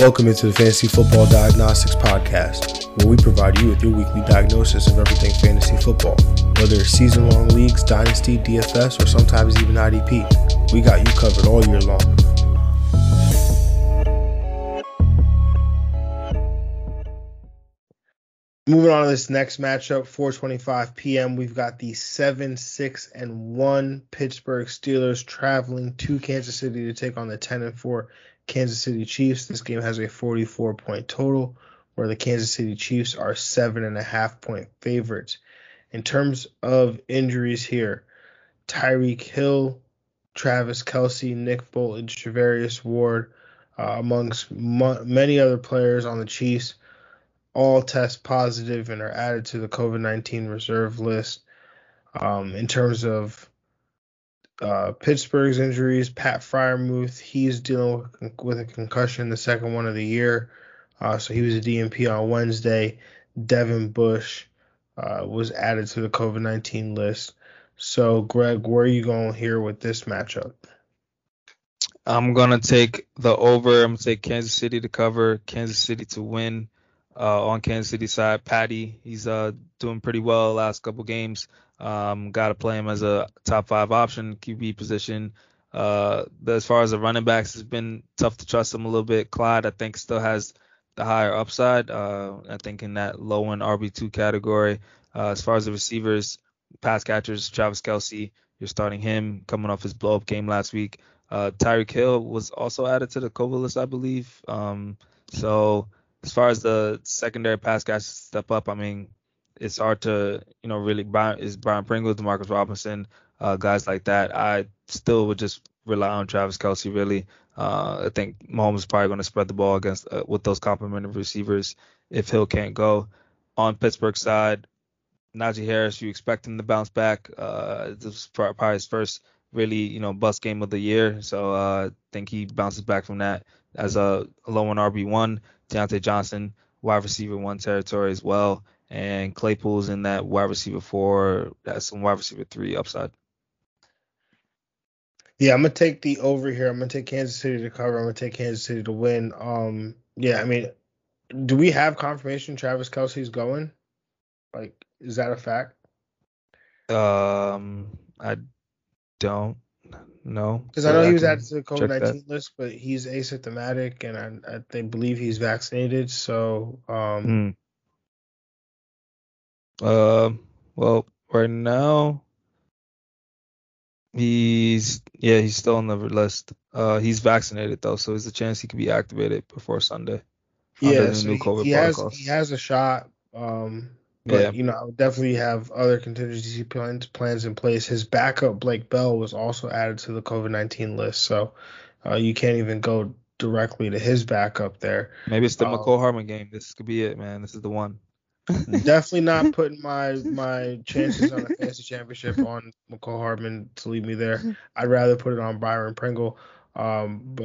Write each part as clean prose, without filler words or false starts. Welcome into the Fantasy Football Diagnostics Podcast, where we provide you with your weekly diagnosis of everything fantasy football, whether it's season-long leagues, dynasty, DFS, or sometimes even IDP. We got you covered all year long. Moving on to this next matchup, 4:25 p.m., we've got the 7-6-1 Pittsburgh Steelers traveling to Kansas City to take on the 10-4 Kansas City Chiefs. This game has a 44-point total, where the Kansas City Chiefs are 7.5-point favorites. In terms of injuries here, Tyreek Hill, Travis Kelce, Nick Bolton, Javarius Ward, amongst many other players on the Chiefs, all test positive and are added to the COVID-19 reserve list. In terms of Pittsburgh's injuries, Pat Freiermuth, he's dealing with a concussion, the second one of the year, so he was a DNP on Wednesday. Devin Bush was added to the COVID-19 list. So, Greg, where are you going here with this matchup? I'm going to take the over. I'm going to take Kansas City to cover, Kansas City to win. On Kansas City side, Patty, he's doing pretty well last couple games. Got to play him as a top five option, QB position. As far as the running backs, it's been tough to trust him a little bit. Clyde, I think, still has the higher upside. I think in that low end RB2 category. As far as the receivers, pass catchers, Travis Kelce, you're starting him coming off his blow up game last week. Tyreek Hill was also added to the COVID list, I believe. So as far as the secondary pass guys step up, I mean, it's hard to, really is Brian Pringle, Demarcus Robinson, guys like that. I still would just rely on Travis Kelce, really. I think Mahomes is probably going to spread the ball against with those complementary receivers if Hill can't go. On Pittsburgh's side, Najee Harris, you expect him to bounce back. This is probably his first really, bust game of the year. So I think he bounces back from that as a low on RB1. Diontae Johnson, wide receiver 1 territory as well, and Claypool's in that wide receiver 4, that's some wide receiver 3 upside. Yeah, I'm going to take the over here. I'm going to take Kansas City to cover. I'm going to take Kansas City to win. Do we have confirmation Travis Kelce's going? Is that a fact? I don't. No, because I know he was added to the COVID-19 list, but he's asymptomatic, and they believe he's vaccinated. So, right now he's still on the list. He's vaccinated though, so there's a chance he could be activated before Sunday. Yeah, so he has a shot. I would definitely have other contingency plans in place. His backup, Blake Bell, was also added to the COVID-19 list. So you can't even go directly to his backup there. Maybe it's the Mecole Hardman game. This could be it, man. This is the one. Definitely not putting my chances on a fantasy championship on Mecole Hardman to leave me there. I'd rather put it on Byron Pringle. Honestly,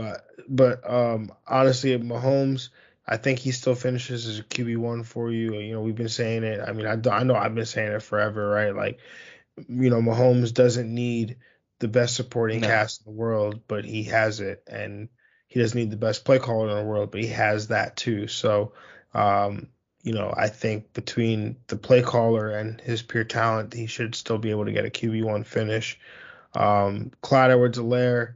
Mahomes, I think he still finishes as a QB1 for you. We've been saying it. I mean, I know I've been saying it forever, right? Mahomes doesn't need the best supporting cast in the world, but he has it. And he doesn't need the best play caller in the world, but he has that too. So, I think between the play caller and his pure talent, he should still be able to get a QB1 finish. Clyde Edwards-Helaire,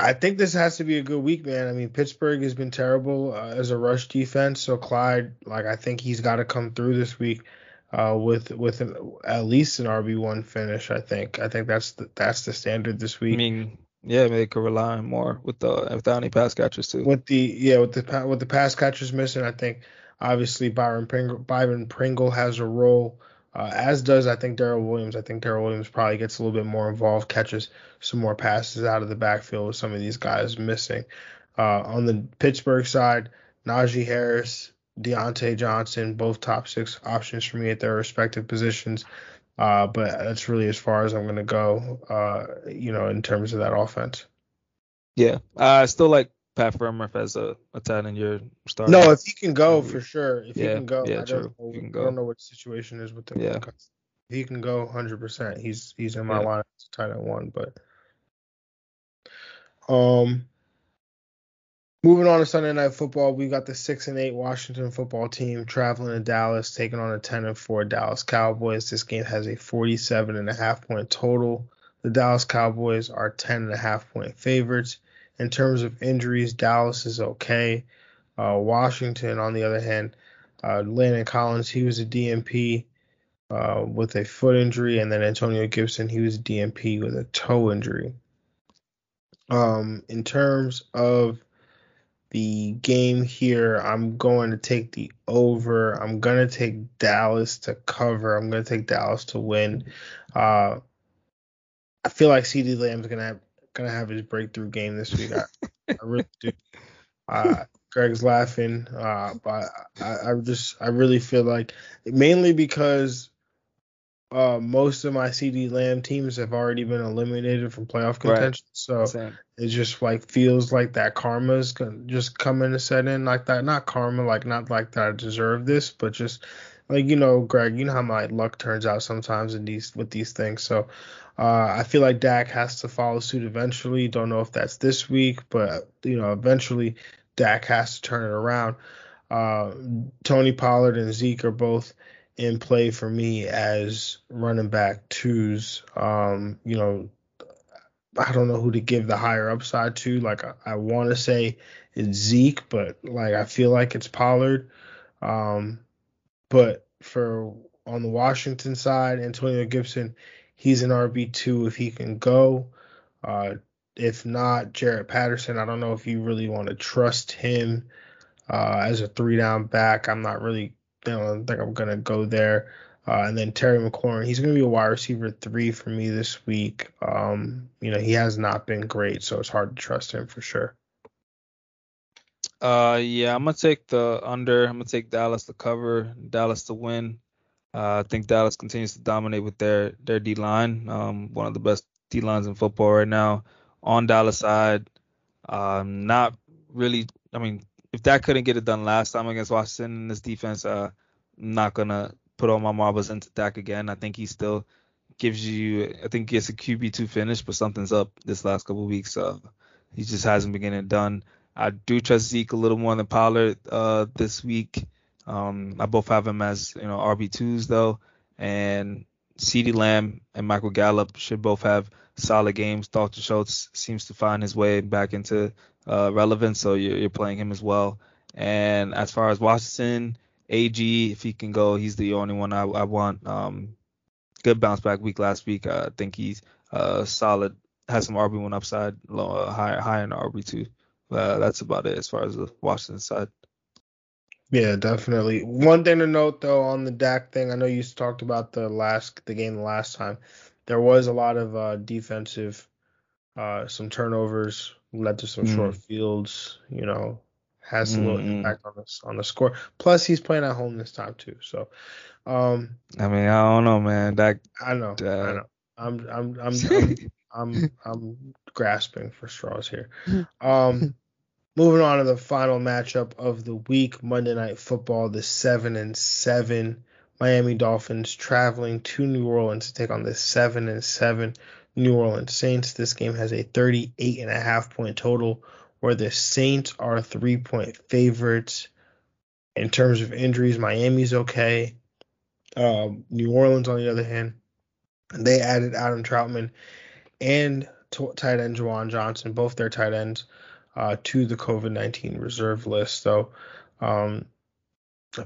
I think this has to be a good week, man. I mean, Pittsburgh has been terrible as a rush defense. So Clyde, I think he's got to come through this week with at least an RB1 finish. I think that's the standard this week. I mean, yeah, they could rely on more without any pass catchers too. With the pass catchers missing, I think obviously Byron Pringle has a role. As does, I think, Darrell Williams. I think Darrell Williams probably gets a little bit more involved, catches some more passes out of the backfield with some of these guys missing. On the Pittsburgh side, Najee Harris, Diontae Johnson, both top 6 options for me at their respective positions. But that's really as far as I'm going to go, in terms of that offense. Yeah, I still like Pat Freiermuth as a tight end you're starting. No, if he can go, for sure. If he can go, I don't know what the situation is with him. Yeah. If he can go 100%. He's in my lineup as tight end 1, but Moving on to Sunday Night Football, we got the 6-8 Washington football team traveling to Dallas, taking on a 10-4 Dallas Cowboys. This game has a 47.5 point total. The Dallas Cowboys are 10.5 point favorites. In terms of injuries, Dallas is okay. Washington, on the other hand, Landon Collins, he was a DNP with a foot injury, and then Antonio Gibson, he was a DNP with a toe injury. In terms of the game here, I'm going to take the over. I'm going to take Dallas to cover. I'm going to take Dallas to win. I feel like CeeDee Lamb is going to have his breakthrough game this week. I really do. Greg's laughing, but I really feel like, mainly because most of my CeeDee Lamb teams have already been eliminated from playoff contention, right. So same. It just like feels like that karma is just coming to set in like that. Not karma, like not like that I deserve this, but just like, you know, Greg, you know how my luck turns out sometimes with these things. So I feel like Dak has to follow suit eventually. Don't know if that's this week, but you know, eventually Dak has to turn it around. Tony Pollard and Zeke are both in play for me as running back twos. You know, I don't know who to give the higher upside to. Like, I want to say it's Zeke, but like I feel like it's Pollard. But for on the Washington side, Antonio Gibson, he's an RB2 if he can go. If not, Jarrett Patterson, I don't know if you really want to trust him as a three-down back. I'm not really – I don't think I'm going to go there. And then Terry McLaurin, he's going to be a wide receiver 3 for me this week. You know, he has not been great, so it's hard to trust him for sure. Yeah, I'm going to take the under. I'm going to take Dallas to cover, Dallas to win. I think Dallas continues to dominate with their D-line, one of the best D-lines in football right now. On Dallas side, not really. I mean, if that couldn't get it done last time against Washington in this defense, I'm not going to put all my marbles into Dak again. I think he still gives you, I think it's a QB2 finish, but something's up this last couple of weeks. He just hasn't been getting it done. I do trust Zeke a little more than Pollard this week. I both have him as, you know, RB2s, though. And CeeDee Lamb and Michael Gallup should both have solid games. Dr. Schultz seems to find his way back into relevance, so you're playing him as well. And as far as Washington, AG, if he can go, he's the only one I want. Good bounce back week last week. I think he's solid, has some RB1 upside, higher in RB2. That's about it as far as the Washington side. Yeah, definitely. One thing to note, though, on the Dak thing, I know you talked about the game the last time. There was a lot of defensive, some turnovers led to some short fields. You know, has a little impact on the score. Plus, he's playing at home this time too. So, I mean, I don't know, man. Dak, I know. I'm grasping for straws here. Moving on to the final matchup of the week, Monday Night Football, the 7-7 Miami Dolphins traveling to New Orleans to take on the 7-7 New Orleans Saints. This game has a 38.5 point total, where the Saints are 3-point favorites. In terms of injuries, Miami's okay. New Orleans, on the other hand, they added Adam Troutman and tight end Juwan Johnson, both their tight ends, to the COVID-19 reserve list. So I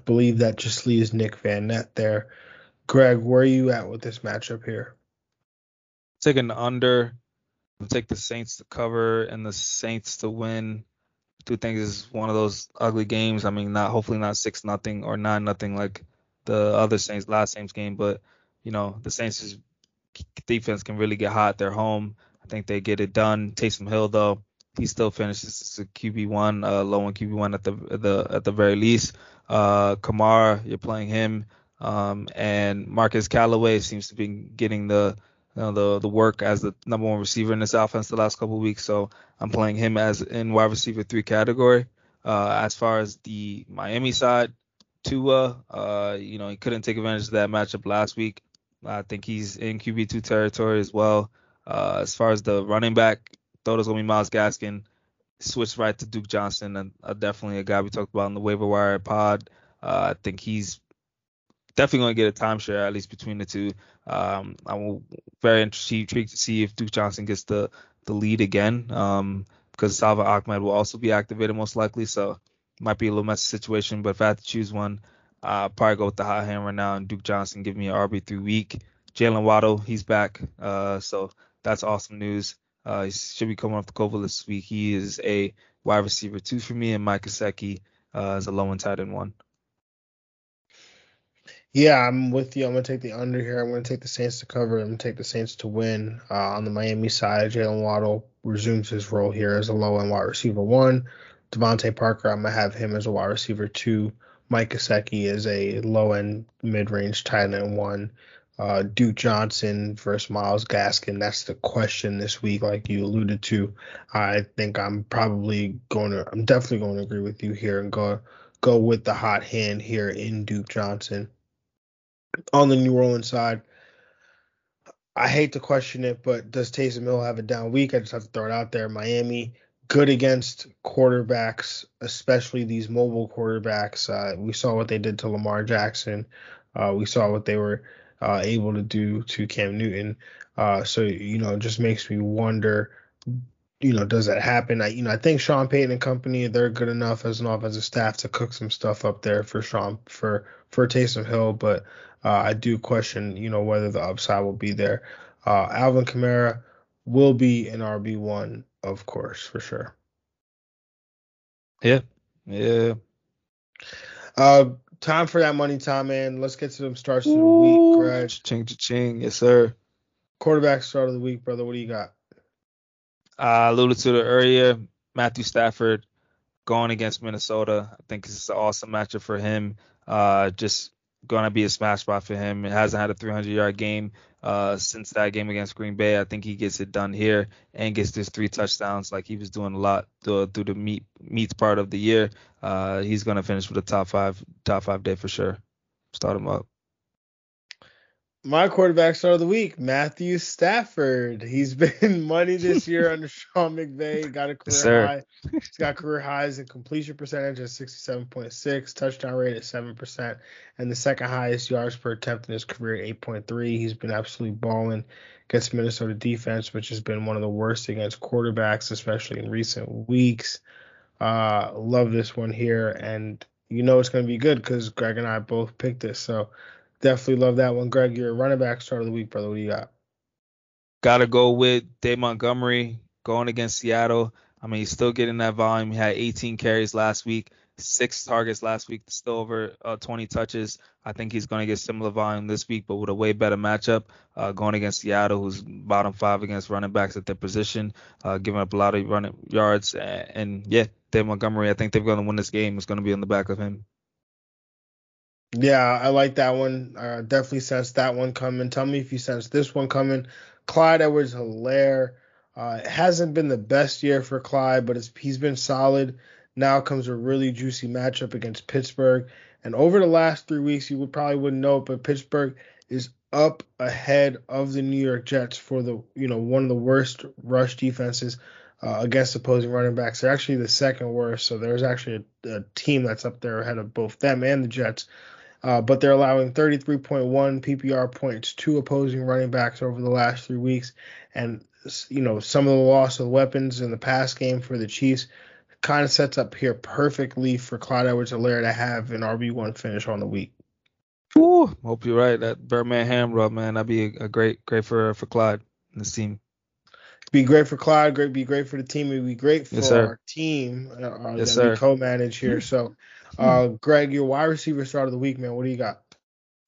believe that just leaves Nick Van Nett there. Greg, where are you at with this matchup here? Take an under. I'll take the Saints to cover and the Saints to win. Two things is one of those ugly games. I mean, hopefully not 6-0 or 9-0 like the other Saints last Saints game, but you know, the Saints' defense can really get hot. They're home. I think they get it done. Taysom Hill, though, he still finishes as a QB1, low on QB1 at the very least. Kamara, you're playing him, and Marcus Callaway seems to be getting the work as the number one receiver in this offense the last couple of weeks. So I'm playing him as in wide receiver 3 category. As far as the Miami side, Tua, you know, he couldn't take advantage of that matchup last week. I think he's in QB2 territory as well. As far as the running back, thought it was going to be Myles Gaskin. switched right to Duke Johnson, and definitely a guy we talked about in the waiver wire pod. I think he's definitely going to get a timeshare, at least between the two. I'm very intrigued to see if Duke Johnson gets the lead again, because Salva Ahmed will also be activated most likely, so might be a little messy situation. But if I had to choose one, I'd probably go with the hot hand right now, and Duke Johnson give me an RB3 week. Jalen Waddle, he's back, so that's awesome news. He should be coming off the COVID this week. He is a wide receiver 2 for me, and Mike Gesicki is a low and tight end 1. Yeah, I'm with you. I'm going to take the under here. I'm going to take the Saints to cover. I'm going to take the Saints to win. On the Miami side, Jalen Waddle resumes his role here as a low-end wide receiver 1. Devontae Parker, I'm going to have him as a wide receiver 2. Mike Gesicki is a low-end mid-range tight end 1. Duke Johnson versus Myles Gaskin, that's the question this week, like you alluded to. I think I'm definitely going to agree with you here and go with the hot hand here in Duke Johnson. On the New Orleans side, I hate to question it, but does Taysom Hill have a down week? I just have to throw it out there. Miami, good against quarterbacks, especially these mobile quarterbacks. We saw what they did to Lamar Jackson. We saw what they were able to do to Cam Newton. So, it just makes me wonder, does that happen? I think Sean Payton and company, they're good enough as an offensive staff to cook some stuff up there for Taysom Hill, but I do question, whether the upside will be there. Alvin Kamara will be an RB1, of course, for sure. Yeah. Time for that money time, man. Let's get to them starts of the week, Greg. Ching. Yes, sir. Quarterback start of the week, brother. What do you got? I alluded to it earlier. Matthew Stafford going against Minnesota. I think it's an awesome matchup for him. Just going to be a smash spot for him. He hasn't had a 300-yard game since that game against Green Bay. I think he gets it done here and gets this 3 touchdowns like he was doing a lot through the meets part of the year. He's going to finish with a top five day for sure. Start him up. My quarterback start of the week, Matthew Stafford. He's been money this year under Sean McVay. Got a career high. He's got career highs in completion percentage at 67.6, touchdown rate at 7%, and the second highest yards per attempt in his career at 8.3. He's been absolutely balling against Minnesota defense, which has been one of the worst against quarterbacks, especially in recent weeks. Love this one here, and it's going to be good because Greg and I both picked this, so definitely love that one. Greg, your running back start of the week, brother. What do you got? Got to go with Dave Montgomery going against Seattle. I mean, he's still getting that volume. He had 18 carries last week, 6 targets last week, still over 20 touches. I think he's going to get similar volume this week, but with a way better matchup going against Seattle, who's bottom 5 against running backs at their position, giving up a lot of running yards. And Dave Montgomery, I think they're going to win this game. It's going to be on the back of him. Yeah, I like that one. Definitely sense that one coming. Tell me if you sense this one coming. Clyde Edwards-Helaire. It hasn't been the best year for Clyde, but he's been solid. Now comes a really juicy matchup against Pittsburgh. And over the last 3 weeks, you probably wouldn't know it, but Pittsburgh is up ahead of the New York Jets for the one of the worst rush defenses against opposing running backs. They're actually the second worst, so there's actually a team that's up there ahead of both them and the Jets. But they're allowing 33.1 PPR points to opposing running backs over the last 3 weeks. And, some of the loss of weapons in the pass game for the Chiefs kind of sets up here perfectly for Clyde Edwards-Helaire to have an RB1 finish on the week. Ooh, hope you're right. That Birdman ham rub, man, that'd be a great for Clyde and this team. Be great for Clyde. Be great for the team. It'd be great for our team that we co-manage here. So, Greg, your wide receiver start of the week, man. What do you got?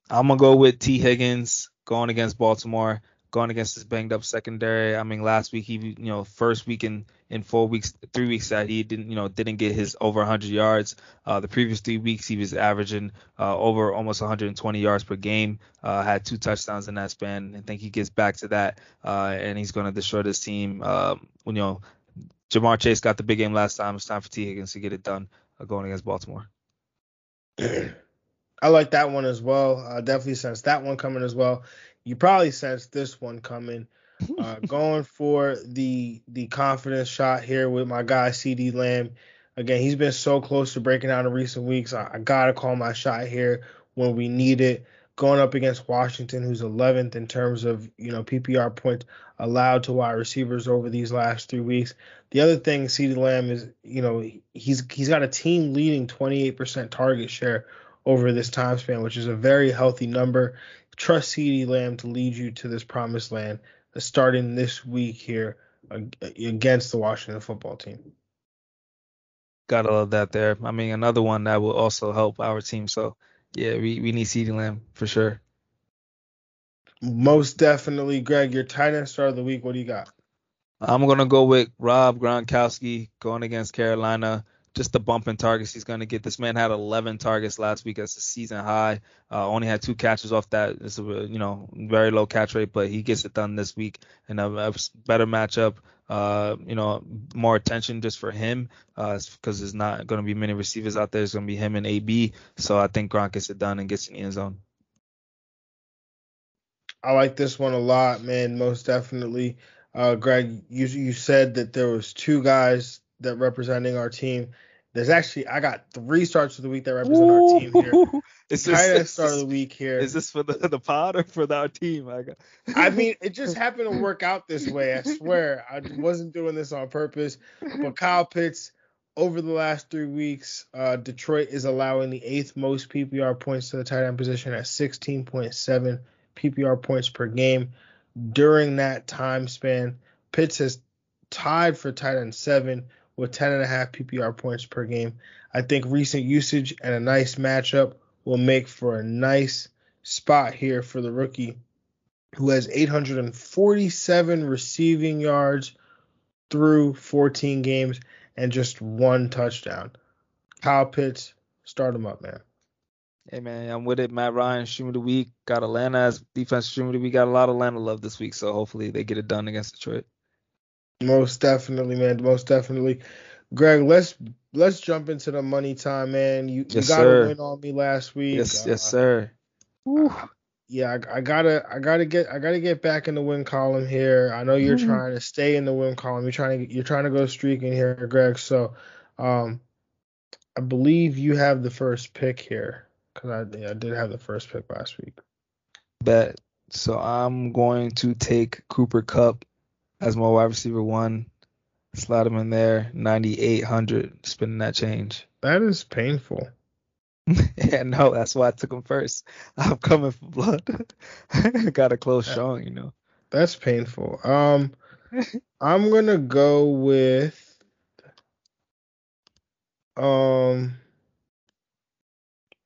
I'm going to go with T. Higgins going against Baltimore, going against his banged-up secondary. I mean, last week, he, first week in 4 weeks, 3 weeks that he didn't get his over 100 yards. The previous 3 weeks, he was averaging over almost 120 yards per game, had 2 touchdowns in that span. I think he gets back to that, and he's going to destroy this team. Jamar Chase got the big game last time. It's time for T. Higgins to get it done going against Baltimore. I like that one as well. Definitely sense that one coming as well. You probably sense this one coming. Going for the confidence shot here with my guy CeeDee Lamb. Again, he's been so close to breaking out in recent weeks. I got to call my shot here when we need it. Going up against Washington, who's 11th in terms of, you know, PPR points allowed to wide receivers over these last 3 weeks. The other thing, CeeDee Lamb is, you know, he's got a team leading 28% target share over this time span, which is a very healthy number. Trust CeeDee Lamb to lead you to this promised land starting this week here against the Washington football team. Gotta love that there. I mean, another one that will also help our team. So yeah, we need CeeDee Lamb for sure. Most definitely. Greg, your tight end start of the week, what do you got? I'm going to go with Rob Gronkowski going against Carolina. Just the bump in targets he's going to get. This man had 11 targets last week. That's a season high. Only had 2 catches off that. It's a, you know, very low catch rate, but he gets it done this week. And a better matchup, you know, more attention just for him because there's not going to be many receivers out there. It's going to be him and AB. So I think Gronk gets it done and gets in the end zone. I like this one a lot, man, most definitely. Greg, you said that there was 2 guys that representing our team. There's actually, I got 3 starts of the week that represent our team here. It's the start of the week here. Is this for the pod or for our team? I mean, it just happened to work out this way. I swear, I wasn't doing this on purpose. But Kyle Pitts, over the last 3 weeks, Detroit is allowing the 8th most PPR points to the tight end position at 16.7 PPR points per game. During that time span, Pitts has tied for tight end 7 with 10.5 PPR points per game. I think recent usage and a nice matchup will make for a nice spot here for the rookie, who has 847 receiving yards through 14 games and just 1 touchdown. Kyle Pitts, start him up, man. Hey, man, I'm with it. Matt Ryan, stream of the week. Got Atlanta as defense stream of the week. Got a lot of Atlanta love this week, so hopefully they get it done against Detroit. Most definitely, man. Most definitely. Greg, let's jump into the money time, man. You got a win on me last week. Yes, sir. Yeah, I gotta get back in the win column here. I know you're trying to stay in the win column. You're trying to go streaking here, Greg. So, I believe you have the first pick here because I did have the first pick last week. Bet. So I'm going to take Cooper Kupp as my wide receiver 1, slide him in there, 9,800, spinning that change. That is painful. Yeah, no, that's why I took him first. I'm coming for blood. Got a close showing, you know. That's painful. I'm going to go with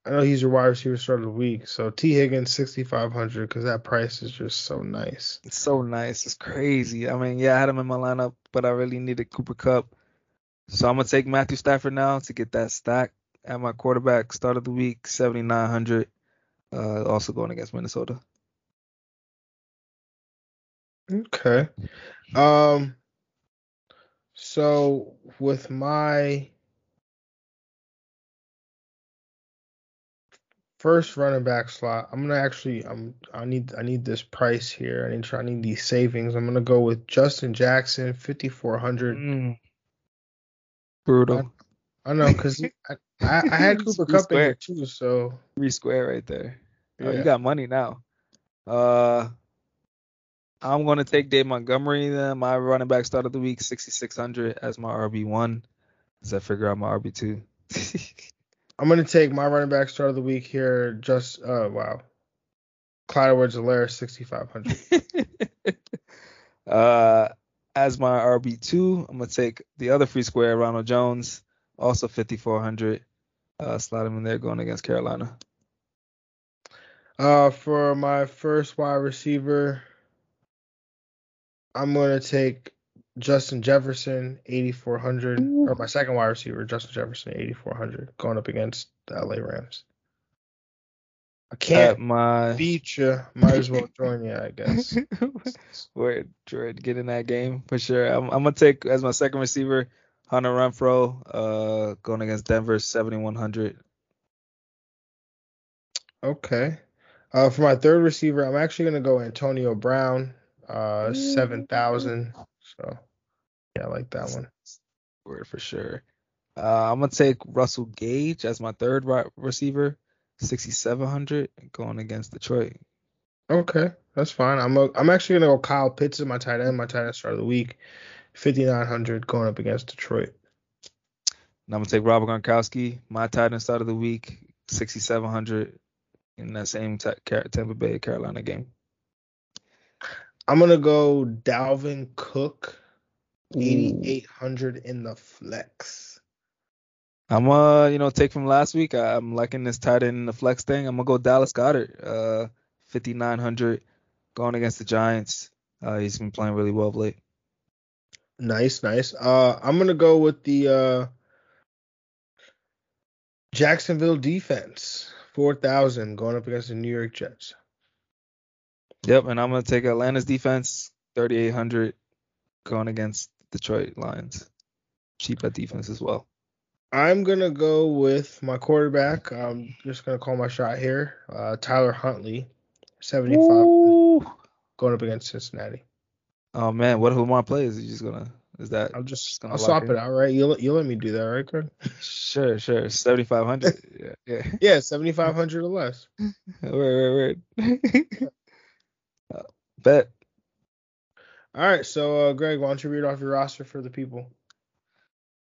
I know he's your wide receiver start of the week, so T. Higgins, 6,500, because that price is just so nice. It's so nice. It's crazy. I mean, yeah, I had him in my lineup, but I really needed Cooper Kupp. So I'm going to take Matthew Stafford now to get that stack at my quarterback start of the week, 7,900, also going against Minnesota. Okay. So with my first running back slot, I'm gonna actually I need this price here. I need these savings. I'm gonna go with Justin Jackson, 5,400. Brutal. I know, cause I had Cooper Kupp in here too, so 3 square right there. Yeah. Oh, you got money now. I'm gonna take Dave Montgomery then. My running back start of the week, 6,600 as my RB1. As I figure out my RB2. I'm going to take my running back start of the week here. Just, wow. Clyde Edwards-Helaire, 6,500. As my RB2, I'm going to take the other free square, Ronald Jones, also 5,400. Slide him in there going against Carolina. For my first wide receiver, I'm going to take Justin Jefferson, 8,400, or my second wide receiver, Justin Jefferson, 8,400, going up against the LA Rams. I can't beat you. Might as well join you, I guess. Word, Jordan, get in that game for sure. I'm going to take, as my second receiver, Hunter Renfrow, going against Denver, 7,100. Okay. For my third receiver, I'm actually going to go Antonio Brown. 7,000. So, yeah, I like that one. Word for sure. I'm going to take Russell Gage as my third receiver, 6,700, going against Detroit. Okay, that's fine. I'm actually going to go Kyle Pitts as my tight end. My tight end start of the week, 5,900, going up against Detroit. And I'm going to take Robert Gronkowski, my tight end start of the week, 6,700, in that same Tampa Bay Carolina game. I'm going to go Dalvin Cook, 8,800 in the flex. I'm take from last week. I'm liking this tight end in the flex thing. I'm going to go Dallas Goedert, 5,900, going against the Giants. He's been playing really well of late. Nice. I'm going to go with the Jacksonville defense, 4,000, going up against the New York Jets. Yep, and I'm going to take Atlanta's defense, 3,800, going against Detroit Lions. Cheap at defense as well. I'm going to go with my quarterback. I'm just going to call my shot here. Tyler Huntley, 7,500, going up against Cincinnati. Oh, man, what if Lamar plays? I'll swap it out, right? You'll let me do that, right, Greg? Sure. 7,500. Yeah, 7,500 or less. Word. Bet. All right, so, Greg, why don't you read off your roster for the people?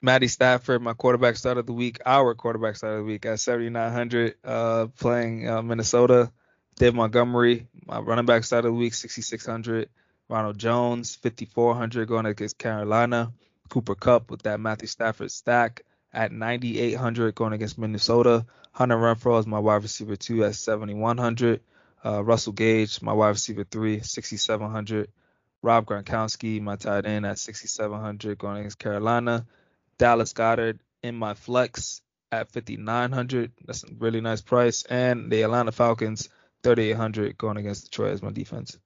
Matty Stafford, my quarterback start of the week, at 7,900, playing Minnesota. Dave Montgomery, my running back start of the week, 6,600. Ronald Jones, 5,400, going against Carolina. Cooper Kupp with that Matthew Stafford stack at 9,800, going against Minnesota. Hunter Renfrow is my wide receiver 2 at 7,100. Russell Gage, my wide receiver 3, 6,700. Rob Gronkowski, my tight end at 6,700, going against Carolina. Dallas Goedert in my flex at 5,900. That's a really nice price. And the Atlanta Falcons, 3,800, going against Detroit as my defense.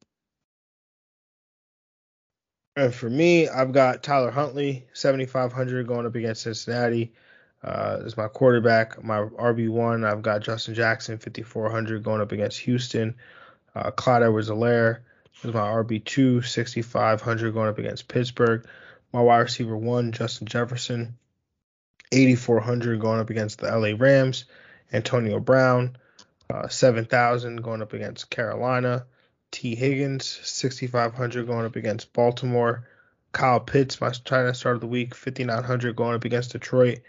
And for me, I've got Tyler Huntley, 7,500, going up against Cincinnati. Is my quarterback, my RB1. I've got Justin Jackson, 5,400, going up against Houston. Clyde Edwards-Helaire is my RB2, 6,500, going up against Pittsburgh. My wide receiver 1, Justin Jefferson, 8,400, going up against the LA Rams. Antonio Brown, 7,000, going up against Carolina. T. Higgins, 6,500, going up against Baltimore. Kyle Pitts, my tight end start of the week, 5,900, going up against Detroit.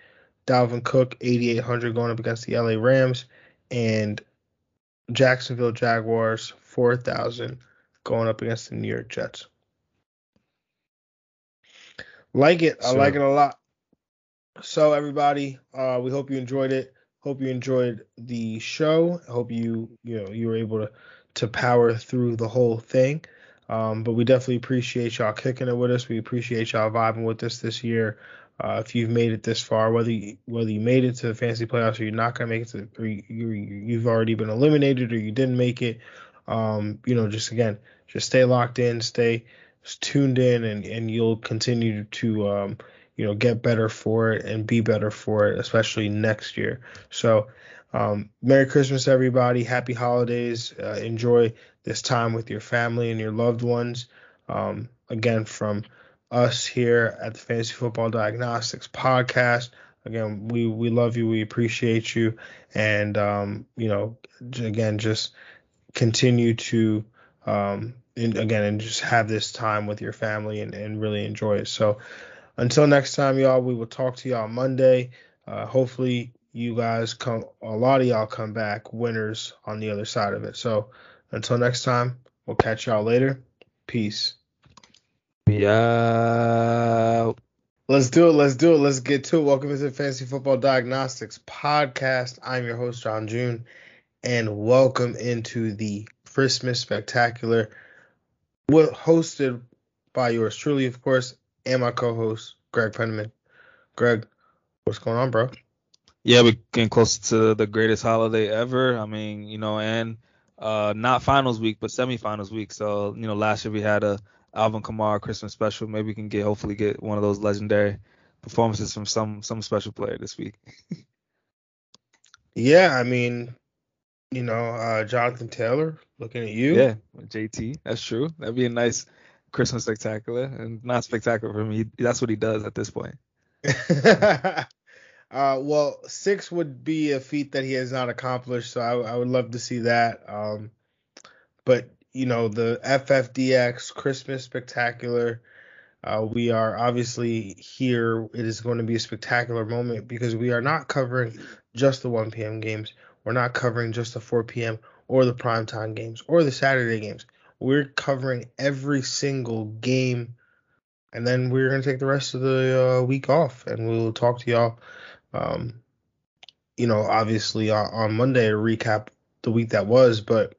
Dalvin Cook, 8,800, going up against the LA Rams. And Jacksonville Jaguars, 4,000, going up against the New York Jets. Like it. Sure. I like it a lot. So, everybody, we hope you enjoyed it. Hope you enjoyed the show. I hope you were able to power through the whole thing. But we definitely appreciate y'all kicking it with us. We appreciate y'all vibing with us this year. If you've made it this far, whether you made it to the fantasy playoffs or you're not going to make it to, or you've already been eliminated or you didn't make it, just stay locked in, stay tuned in, and you'll continue to, get better for it and be better for it, especially next year. So, Merry Christmas, everybody. Happy holidays. Enjoy this time with your family and your loved ones. Again, from us here at the Fantasy Football Diagnostics Podcast. Again, we love you. We appreciate you. And, again, just continue to, and just have this time with your family and really enjoy it. So until next time, y'all, we will talk to y'all Monday. Hopefully you guys come back winners on the other side of it. So until next time, we'll catch y'all later. Peace. Yeah. Let's do it. Let's get to it. Welcome to the Fantasy Football Diagnostics Podcast. I'm your host, John June, and welcome into the Christmas Spectacular, hosted by yours truly, of course, and my co-host, Greg Penniman. Greg, what's going on, bro? Yeah, we're getting close to the greatest holiday ever. I mean, and not finals week, but semifinals week. So, last year we had a Alvin Kamara Christmas special. Maybe we can hopefully get one of those legendary performances from some special player this week. Yeah, I mean, Jonathan Taylor, looking at you. Yeah, JT, that's true. That'd be a nice Christmas Spectacular, and not spectacular for me. That's what he does at this point. Well, 6 would be a feat that he has not accomplished, so I would love to see that. But, you know, the FFDX Christmas Spectacular, we are obviously here. It is going to be a spectacular moment because we are not covering just the 1 p.m. games. We're not covering just the 4 p.m. or the primetime games or the Saturday games. We're covering every single game, and then we're going to take the rest of the week off, and we'll talk to y'all, you know, obviously on Monday to recap the week that was. But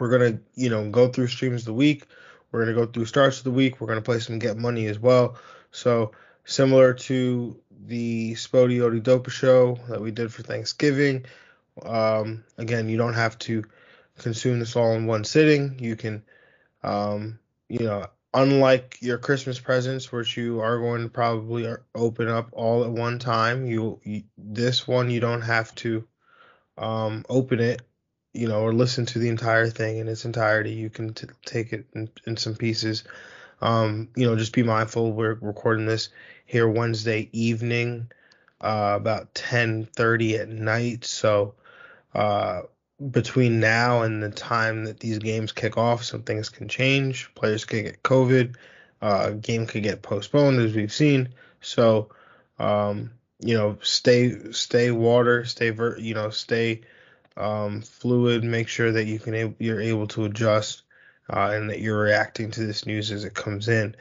we're going to, you know, go through streams of the week. We're going to go through starts of the week. We're going to play some Get Money as well. So similar to the Spody Odi Dopa show that we did for Thanksgiving, again, you don't have to consume this all in one sitting. You can, you know, unlike your Christmas presents, which you are going to probably open up all at one time, this one you don't have to open it, you know, or listen to the entire thing in its entirety. You can take it in some pieces. You know, just be mindful. We're recording this here Wednesday evening, about 10:30 at night. So between now and the time that these games kick off, some things can change. Players could get COVID. Game could get postponed, as we've seen. So, you know, stay water, stay fluid. Make sure that you can you're able to adjust, and that you're reacting to this news as it comes in.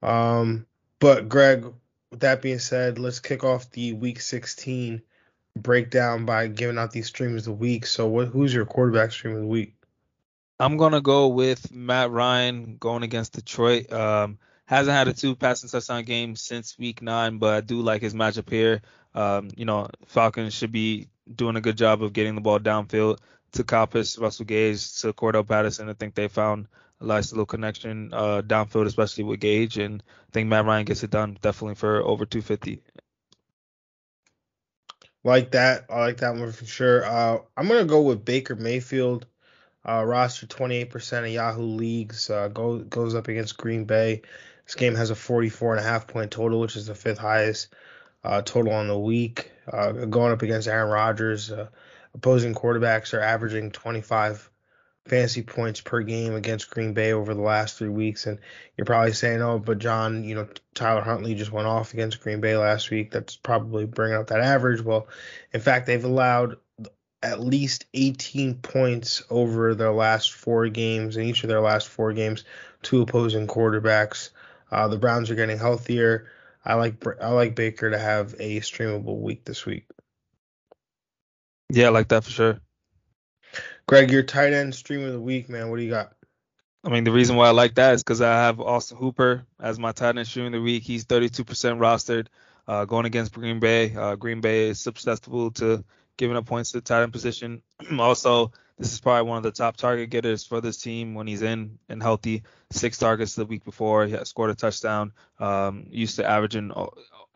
But Greg, with that being said, let's kick off the Week 16 breakdown by giving out these streams of the week. So who's your quarterback stream of the week? I'm going to go with Matt Ryan going against Detroit. Hasn't had a 2-passing touchdown game since Week 9, but I do like his matchup here. You know, Falcons should be doing a good job of getting the ball downfield to Kyle Pitts, Russell Gage, to Cordell Patterson. I think they found a nice little connection downfield, especially with Gage, and I think Matt Ryan gets it done definitely for over 250. Like that. I like that one for sure. I'm going to go with Baker Mayfield, roster 28% of Yahoo leagues, goes up against Green Bay. This game has a 44.5 point total, which is the 5th highest total on the week. Going up against Aaron Rodgers, opposing quarterbacks are averaging 25 fantasy points per game against Green Bay over the last 3 weeks. And you're probably saying, oh, but John, you know, Tyler Huntley just went off against Green Bay last week. That's probably bringing up that average. Well, in fact, they've allowed at least 18 points over their last 4 games, in each of their last 4 games, to opposing quarterbacks. The Browns are getting healthier. I like Baker to have a streamable week this week. Yeah, I like that for sure. Greg, your tight end stream of the week, man. What do you got? I mean, the reason why I like that is because I have Austin Hooper as my tight end stream of the week. He's 32% rostered, going against Green Bay. Green Bay is susceptible to giving up points to the tight end position. Also, this is probably one of the top target getters for this team when he's in and healthy. 6 targets the week before. He scored a touchdown. Used to averaging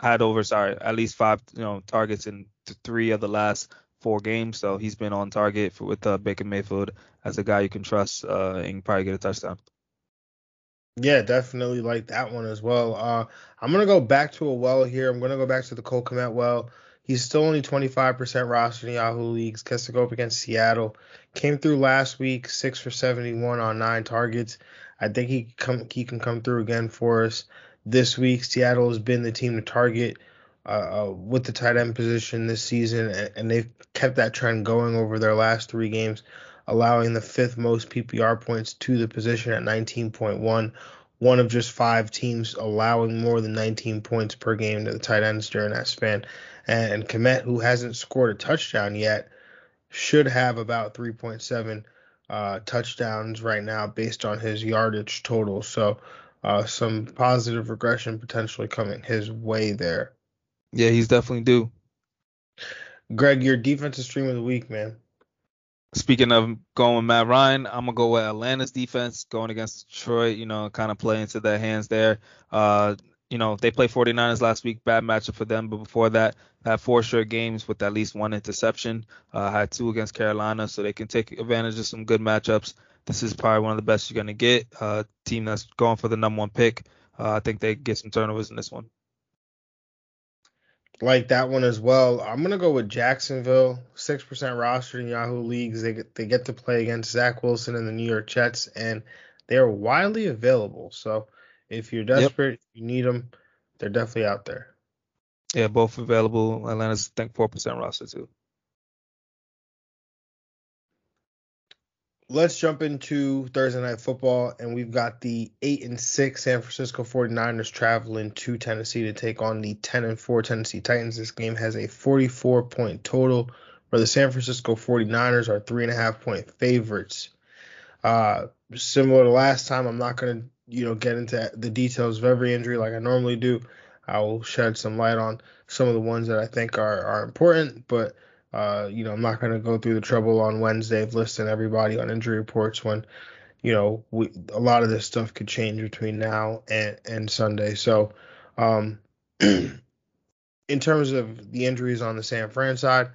at least 5, you know, targets in 3 of the last 4 games. So he's been on target with Baker Mayfield as a guy you can trust and probably get a touchdown. Yeah, definitely like that one as well. I'm going to go back to a well here. I'm going to go back to the Cole Kmet well. He's still only 25% rostered in Yahoo leagues. Gets to go up against Seattle. Came through last week, 6 for 71 on 9 targets. I think he can come through again for us this week. Seattle has been the team to target with the tight end position this season, and they've kept that trend going over their last 3 games, allowing the 5th most PPR points to the position at 19.1, one of just 5 teams allowing more than 19 points per game to the tight ends during that span. And Kmet, who hasn't scored a touchdown yet, should have about 3.7 touchdowns right now based on his yardage total. So some positive regression potentially coming his way there. Yeah, he's definitely due. Greg, your defensive stream of the week, man. Speaking of going with Matt Ryan, I'm going to go with Atlanta's defense going against Detroit, you know, kind of play into their hands there. You know, they played 49ers last week, bad matchup for them. But before that, had 4 straight games with at least 1 interception. Had 2 against Carolina, so they can take advantage of some good matchups. this is probably one of the best you're going to get. Team that's going for the number one pick. I think they get some turnovers in this one. Like that one as well. I'm going to go with Jacksonville, 6% rostered in Yahoo leagues. They get to play against Zach Wilson and the New York Jets, and they're widely available. So if you're desperate, you need them, they're definitely out there. Yeah, both available. Atlanta's, I think, 4% rostered too. Let's jump into Thursday Night Football, and we've got the 8-6 San Francisco 49ers traveling to Tennessee to take on the 10-4 Tennessee Titans. This game has a 44-point total, where the San Francisco 49ers are 3.5-point favorites. Similar to last time, I'm not going to get into the details of every injury like I normally do. I will shed some light on some of the ones that I think are important, but I'm not going to go through the trouble on Wednesday of listing everybody on injury reports when, a lot of this stuff could change between now and Sunday. So, in terms of the injuries on the San Fran side,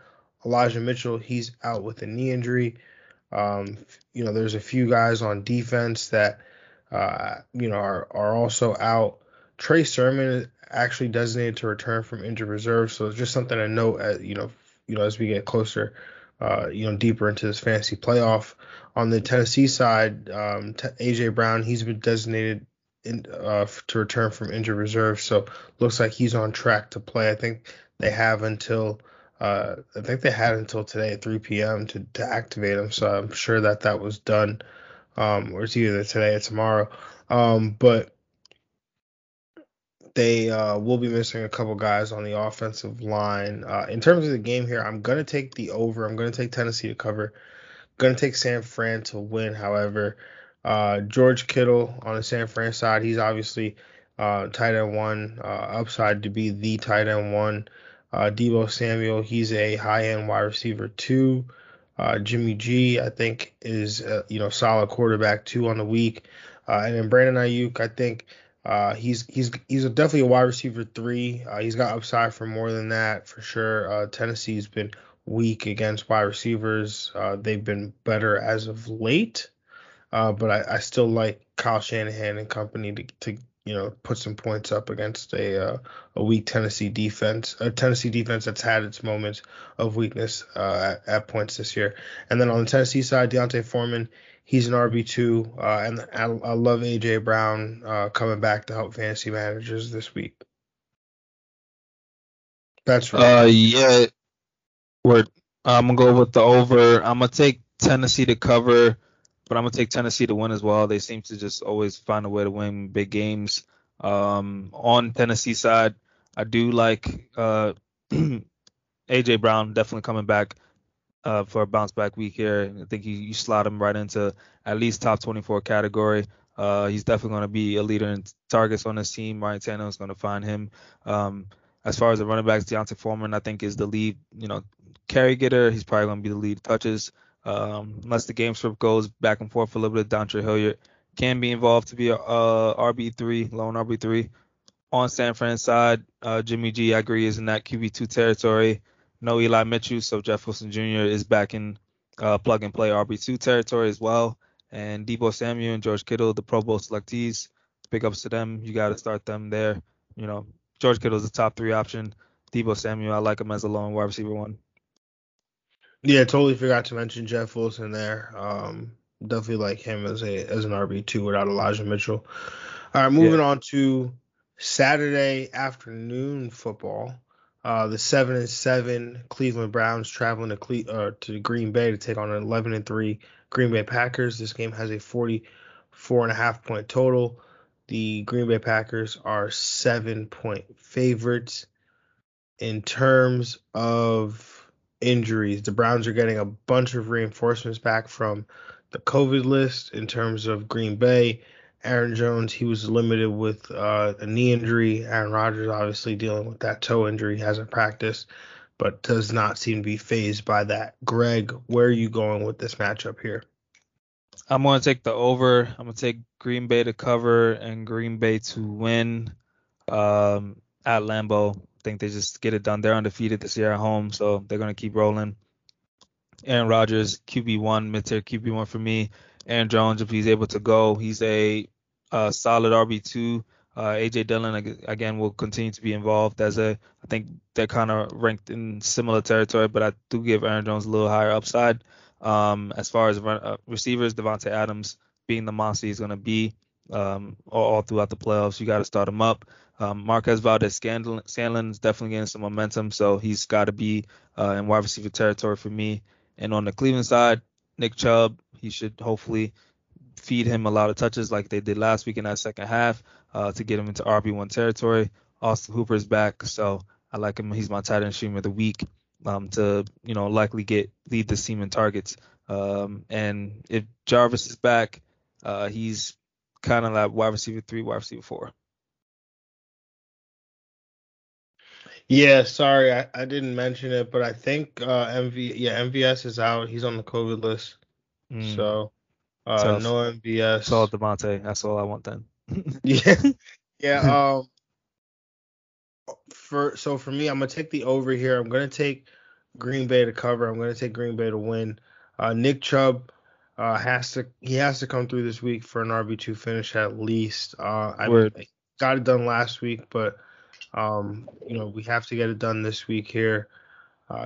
Elijah Mitchell, he's out with a knee injury. There's a few guys on defense that, are also out. Trey Sermon is actually designated to return from injured reserve. So it's just something to note, as we get closer, deeper into this fantasy playoff. On the Tennessee side, A.J. Brown, he's been designated to return from injured reserve, so looks like he's on track to play. I think they have until today at 3 p.m. to activate him, so I'm sure that was done, or it's either today or tomorrow. But they will be missing a couple guys on the offensive line. In terms of the game here, I'm going to take the over. I'm going to take Tennessee to cover. Going to take San Fran to win, however. George Kittle on the San Fran side, he's obviously tight end one, upside to be the tight end one. Deebo Samuel, he's a high-end wide receiver two. Jimmy G, I think, is solid quarterback two on the week. And then Brandon Ayuk, I think, he's definitely a wide receiver three. He's got upside for more than that for sure. Tennessee's been weak against wide receivers. They've been better as of late, but I still like Kyle Shanahan and company to put some points up against a weak Tennessee defense. A Tennessee defense that's had its moments of weakness at points this year. And then on the Tennessee side, Deontay Foreman. He's an RB2, and I love A.J. Brown coming back to help fantasy managers this week. That's right. Yeah. Word. I'm going to go with the over. I'm going to take Tennessee to cover, but I'm going to take Tennessee to win as well. They seem to just always find a way to win big games. On Tennessee side, I do like A.J. Brown definitely coming back. For a bounce-back week here. I think you slot him right into at least top 24 category. He's definitely going to be a leader in targets on his team. Ryan Tannehill is going to find him. As far as the running backs, Deontay Foreman, I think, is the lead, carry getter. He's probably going to be the lead touches. Unless the game script goes back and forth for a little bit, Dontre Hilliard can be involved to be a RB3, lone RB3. On San Fran side, Jimmy G, I agree, is in that QB2 territory. No Eli Mitchell, so Jeff Wilson Jr. is back in plug-and-play RB2 territory as well. And Deebo Samuel and George Kittle, the Pro Bowl selectees, big ups to them. You got to start them there. George Kittle is the top three option. Deebo Samuel, I like him as a lone wide receiver one. Yeah, totally forgot to mention Jeff Wilson there. Definitely like him as an RB2 without Elijah Mitchell. All right, moving on to Saturday afternoon football. The 7-7 Cleveland Browns traveling to Green Bay to take on an 11-3 Green Bay Packers. This game has a 44.5-point total. The Green Bay Packers are 7-point favorites. In terms of injuries, the Browns are getting a bunch of reinforcements back from the COVID list. In terms of Green Bay, Aaron Jones, he was limited with a knee injury. Aaron Rodgers obviously dealing with that toe injury, hasn't practiced, but does not seem to be fazed by that. Greg, where are you going with this matchup here? I'm going to take the over. I'm going to take Green Bay to cover and Green Bay to win at Lambeau. I think they just get it done. They're undefeated this year at home, so they're going to keep rolling. Aaron Rodgers, QB1, mid-tier QB1 for me. Aaron Jones, if he's able to go, he's a solid RB2. A.J. Dillon, again, will continue to be involved as I think they're kind of ranked in similar territory, but I do give Aaron Jones a little higher upside. As far as receivers, Devontae Adams being the monster he's going to be all throughout the playoffs, you got to start him up. Marquez Valdes-Scantling is definitely getting some momentum, so he's got to be in wide receiver territory for me. And on the Cleveland side, Nick Chubb, he should hopefully feed him a lot of touches like they did last week in that second half to get him into RB1 territory. Austin Hooper's back, so I like him. He's my tight end stream of the week to, you know, likely lead the team in targets. And if Jarvis is back, he's kind of like wide receiver 3, wide receiver 4. Yeah, sorry, I didn't mention it, but I think MVS is out. He's on the COVID list, so no MVS. It's all Devontae. That's all I want then. Yeah. For me, I'm gonna take the over here. I'm gonna take Green Bay to cover. I'm gonna take Green Bay to win. Nick Chubb has to come through this week for an RB2 finish at least. I got it done last week, but we have to get it done this week here.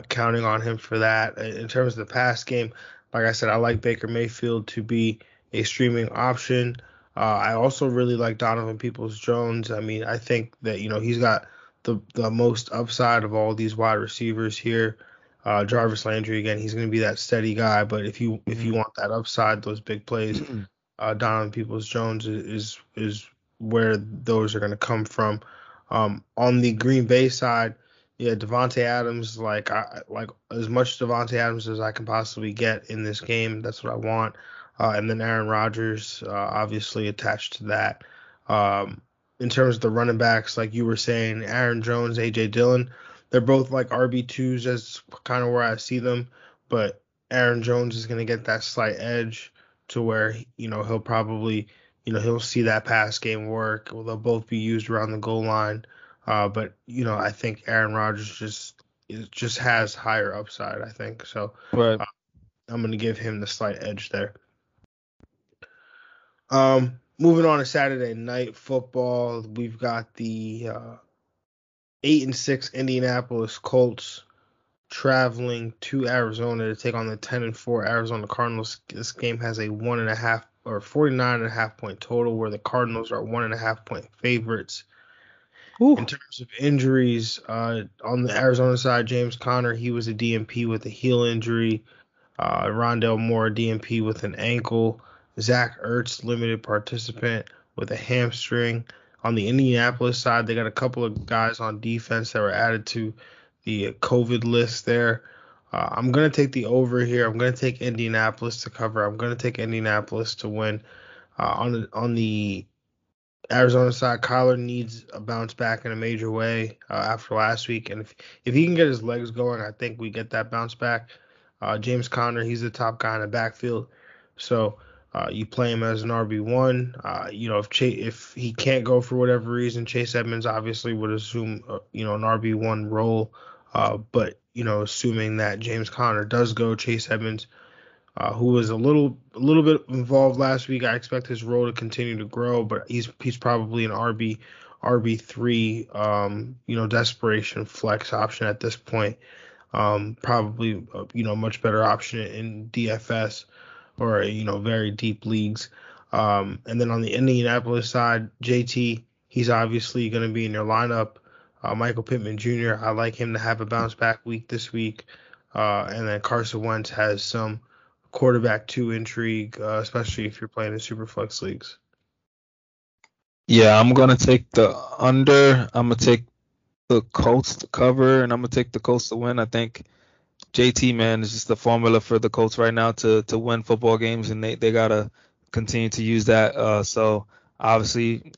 Counting on him for that. In terms of the pass game, like I said, I like Baker Mayfield to be a streaming option. I also really like Donovan Peoples-Jones. I mean, I think that, he's got the most upside of all these wide receivers here. Jarvis Landry, again, he's going to be that steady guy. But if you want that upside, those big plays, Donovan Peoples-Jones is where those are going to come from. On the Green Bay side, Devontae Adams, like as much Devontae Adams as I can possibly get in this game. That's what I want. And then Aaron Rodgers, obviously attached to that. In terms of the running backs, like you were saying, Aaron Jones, A.J. Dillon, they're both like RB2s. That's kind of where I see them. But Aaron Jones is going to get that slight edge to where, he'll probably – he'll see that pass game work. Well, they'll both be used around the goal line. But, I think Aaron Rodgers just has higher upside, I think. So right. I'm going to give him the slight edge there. Moving on to Saturday night football, we've got the 8-6 Indianapolis Colts traveling to Arizona to take on the 10-4 Arizona Cardinals. This game has a 1.5 or 49.5 point total, where the Cardinals are 1.5 point favorites. Ooh. In terms of injuries, on the Arizona side, James Conner, he was a DNP with a heel injury. Rondale Moore, DNP with an ankle. Zach Ertz, limited participant with a hamstring. On the Indianapolis side, they got a couple of guys on defense that were added to the COVID list there. I'm going to take the over here. I'm going to take Indianapolis to cover. I'm going to take Indianapolis to win. On the Arizona side, Kyler needs a bounce back in a major way after last week. And if he can get his legs going, I think we get that bounce back. James Conner, he's the top guy in the backfield. So you play him as an RB1. If he can't go for whatever reason, Chase Edmonds obviously would assume, an RB1 role. But, assuming that James Conner does go, Chase Edmonds, who was a little bit involved last week, I expect his role to continue to grow, but he's probably an RB3, desperation flex option at this point. Probably, much better option in DFS or, very deep leagues. And then on the Indianapolis side, JT, he's obviously going to be in your lineup. Michael Pittman Jr., I like him to have a bounce-back week this week. And then Carson Wentz has some quarterback 2 intrigue, especially if you're playing in Superflex leagues. Yeah, I'm going to take the under. I'm going to take the Colts to cover, and I'm going to take the Colts to win. I think JT, man, is just the formula for the Colts right now to win football games, and they got to continue to use that. So, obviously,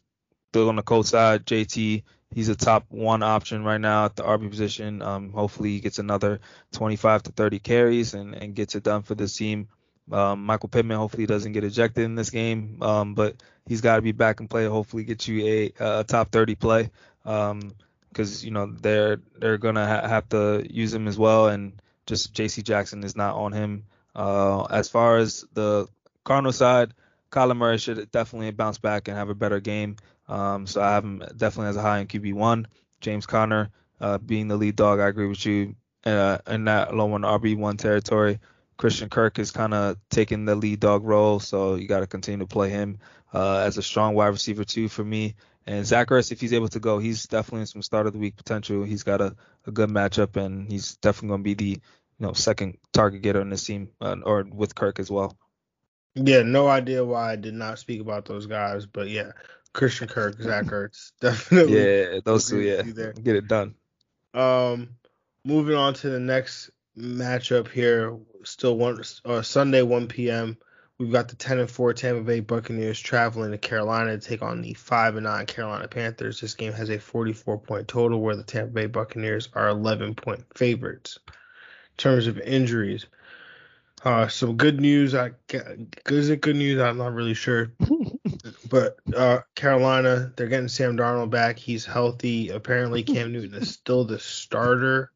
on the Colts side, JT – he's a top 1 option right now at the RB position. Hopefully he gets another 25 to 30 carries and gets it done for this team. Michael Pittman hopefully doesn't get ejected in this game, but he's got to be back in play. Hopefully get you a top 30 play because, they're going to have to use him as well. And just J.C. Jackson is not on him. As far as the Cardinal side, Kyler Murray should definitely bounce back and have a better game. So I have him definitely as a high in QB1. James Conner being the lead dog, I agree with you. In that low on RB1 territory, Christian Kirk is kind of taking the lead dog role, so you got to continue to play him as a strong wide receiver too for me. And Zach Ertz, if he's able to go, he's definitely in some start of the week potential. He's got a good matchup, and he's definitely going to be the second target getter on this team, or with Kirk as well. Yeah, no idea why I did not speak about those guys, but yeah, Christian Kirk, Zach Ertz, definitely. Yeah, those two, yeah, get it done. Moving on to the next matchup here, still Sunday 1 p.m. We've got the 10-4 Tampa Bay Buccaneers traveling to Carolina to take on the 5-9 Carolina Panthers. This game has a 44-point total, where the Tampa Bay Buccaneers are 11-point favorites. In terms of injuries, some good news. Is it good news? I'm not really sure. But Carolina, they're getting Sam Darnold back. He's healthy. Apparently, Cam Newton is still the starter,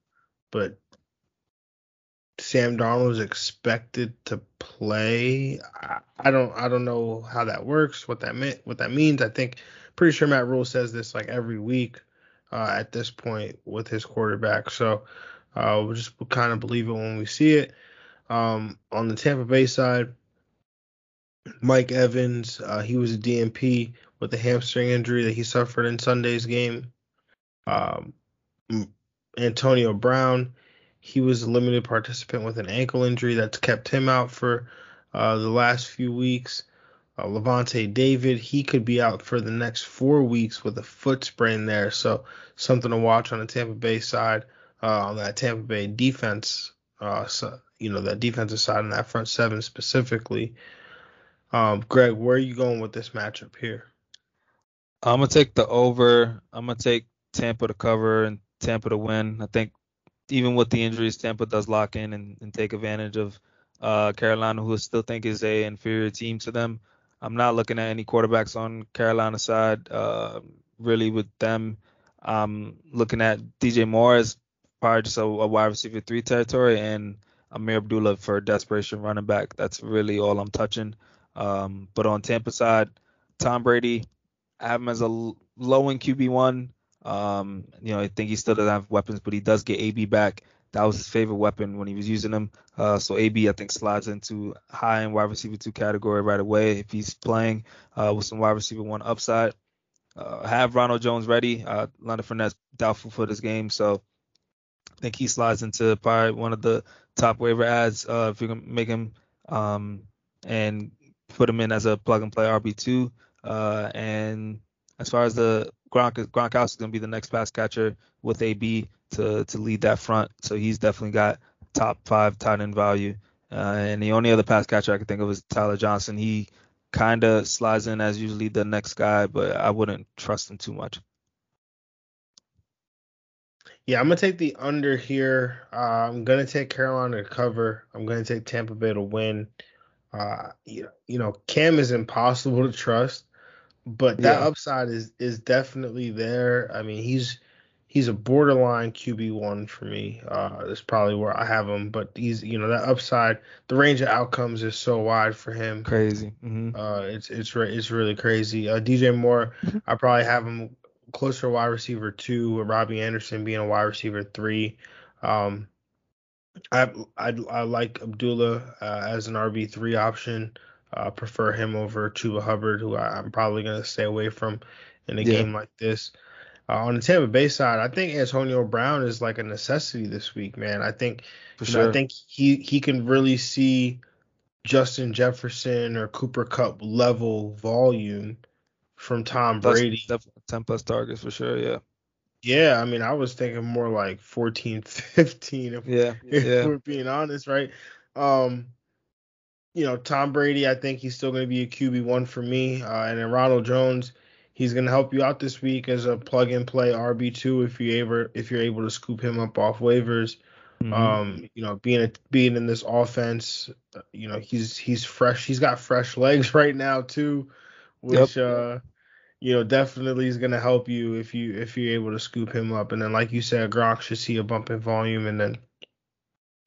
but Sam Darnold is expected to play. I don't know how that works, what that means. I think, pretty sure Matt Rule says this like every week at this point with his quarterback. So we'll just kind of believe it when we see it. On the Tampa Bay side, Mike Evans, he was a DNP with a hamstring injury that he suffered in Sunday's game. Antonio Brown, he was a limited participant with an ankle injury that's kept him out for the last few weeks. Levante David, he could be out for the next 4 weeks with a foot sprain there. So something to watch on the Tampa Bay side, on that Tampa Bay defense, that defensive side on that front seven specifically. Greg, where are you going with this matchup here? I'm going to take the over. I'm going to take Tampa to cover and Tampa to win. I think even with the injuries, Tampa does lock in and take advantage of Carolina, who I still think is an inferior team to them. I'm not looking at any quarterbacks on Carolina's side, really, with them. I'm looking at DJ Moore as probably just a wide receiver 3 territory, and Amir Abdullah for desperation running back. That's really all I'm touching. But on Tampa's side, Tom Brady, I have him as a low in QB1. I think he still doesn't have weapons, but he does get AB back. That was his favorite weapon when he was using him. So AB, I think, slides into high-end wide receiver 2 category right away if he's playing with some wide receiver 1 upside. Have Ronald Jones ready. Leonard Fournette's doubtful for this game, so I think he slides into probably one of the top waiver ads if you can make him, and put him in as a plug-and-play RB2. And as far as the Gronkowski is going to be the next pass catcher with AB to lead that front. So he's definitely got top 5 tight end value. And the only other pass catcher I can think of is Tyler Johnson. He kind of slides in as usually the next guy, but I wouldn't trust him too much. Yeah, I'm going to take the under here. I'm going to take Carolina to cover. I'm going to take Tampa Bay to win. Cam is impossible to trust. But that upside is definitely there. I mean, he's a borderline QB1 for me. That's probably where I have him. But he's, that upside, the range of outcomes is so wide for him. Crazy. Mm-hmm. It's really crazy. DJ Moore, I probably have him closer to wide receiver 2, with Robbie Anderson being a wide receiver 3. I like Abdullah as an RB3 option. I prefer him over Chuba Hubbard, who I'm probably going to stay away from in a game like this. On the Tampa Bay side, I think Antonio Brown is like a necessity this week, man. I think I think he can really see Justin Jefferson or Cooper Kupp level volume from Tom Brady. 10-plus targets for sure, yeah. Yeah, I mean, I was thinking more like 14, 15, if we're being honest, right? Tom Brady, I think he's still going to be a QB1 for me. And then Ronald Jones, he's going to help you out this week as a plug-and-play RB2 if you're able to scoop him up off waivers. Mm-hmm. Being in this offense, he's fresh. He's got fresh legs right now too, which definitely is going to help you if you're able to scoop him up. And then, like you said, Gronk should see a bump in volume, and then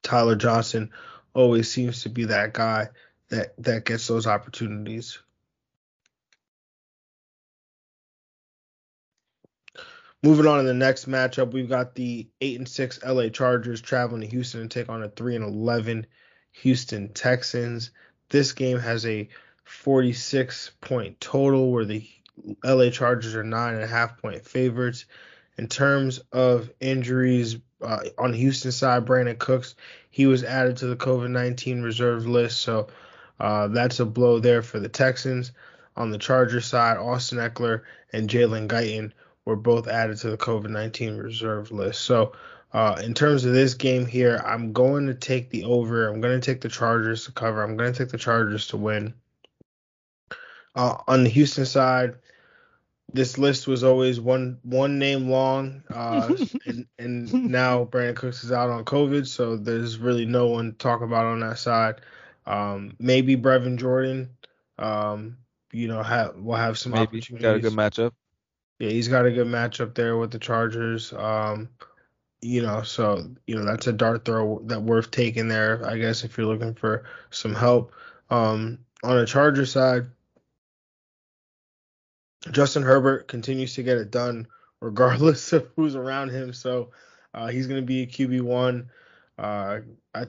Tyler Johnson always seems to be that guy that gets those opportunities. Moving on to the next matchup, we've got the 8-6 LA Chargers traveling to Houston and take on a 3-11 Houston Texans. This game has a 46-point total where the LA Chargers are 9.5-point favorites. In terms of injuries on Houston's side, Brandon Cooks, he was added to the COVID-19 reserve list, so that's a blow there for the Texans. On the Chargers side, Austin Eckler and Jalen Guyton were both added to the COVID-19 reserve list. So in terms of this game here, I'm going to take the over. I'm going to take the Chargers to cover. I'm going to take the Chargers to win. On the Houston side, this list was always one name long, and now Brandon Cooks is out on COVID, so there's really no one to talk about on that side. Maybe Brevin Jordan, will have some opportunities. Maybe got a good matchup. Yeah, he's got a good matchup there with the Chargers. That's a dart throw that worth taking there, I guess, if you're looking for some help. On the Chargers side, Justin Herbert continues to get it done regardless of who's around him. So he's going to be a QB1. I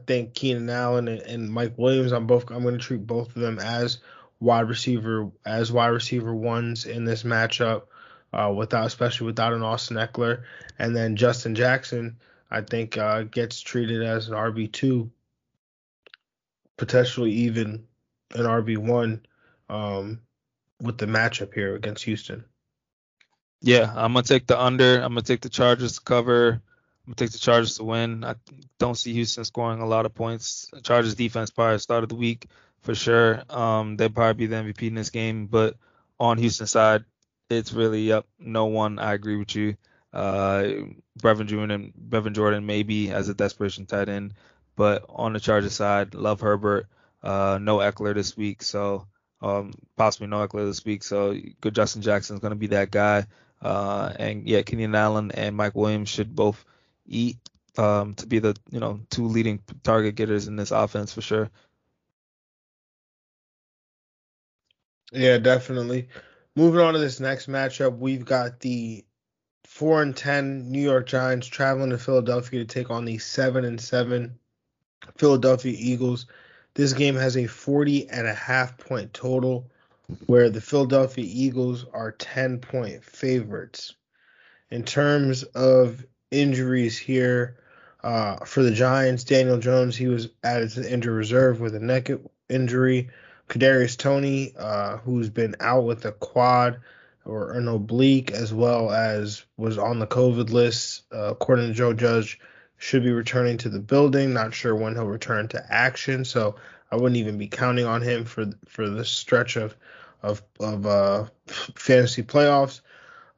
think Keenan Allen and Mike Williams, I'm going to treat both of them as wide receiver ones in this matchup, especially without an Austin Eckler. And then Justin Jackson, I think, gets treated as an RB2, potentially even an RB1. With the matchup here against Houston. Yeah, I'm going to take the under. I'm going to take the Chargers to cover. I'm going to take the Chargers to win. I don't see Houston scoring a lot of points. Chargers defense probably started the week for sure. They'll probably be the MVP in this game. But on Houston's side, it's really up no one. I agree with you. Brevin Jordan maybe as a desperation tight end. But on the Chargers side, love Herbert. No Eckler this week, so... possibly no Eckler this week, so good Justin Jackson is going to be that guy. And Keenan Allen and Mike Williams should both eat to be the two leading target getters in this offense for sure. Yeah, definitely. Moving on to this next matchup, we've got the 4-10 New York Giants traveling to Philadelphia to take on the 7-7 Philadelphia Eagles. This game has a 40.5-point total where the Philadelphia Eagles are 10-point favorites. In terms of injuries here, for the Giants, Daniel Jones, he was added to the injury reserve with a neck injury. Kadarius Toney, who's been out with a quad or an oblique, as well as was on the COVID list, according to Joe Judge, should be returning to the building. Not sure when he'll return to action, so I wouldn't even be counting on him for the stretch of fantasy playoffs.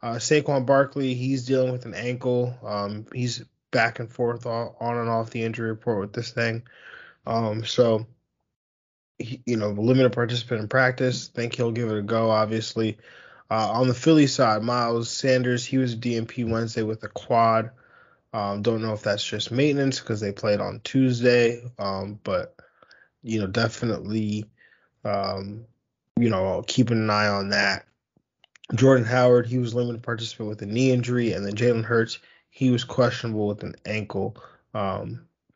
Saquon Barkley, he's dealing with an ankle. He's back and forth on and off the injury report with this thing. So, limited participant in practice. Think he'll give it a go, obviously. On the Philly side, Miles Sanders, he was DNP Wednesday with a quad. Don't know if that's just maintenance because they played on Tuesday, but definitely, keeping an eye on that. Jordan Howard, he was limited participant with a knee injury, and then Jalen Hurts, he was questionable with an ankle,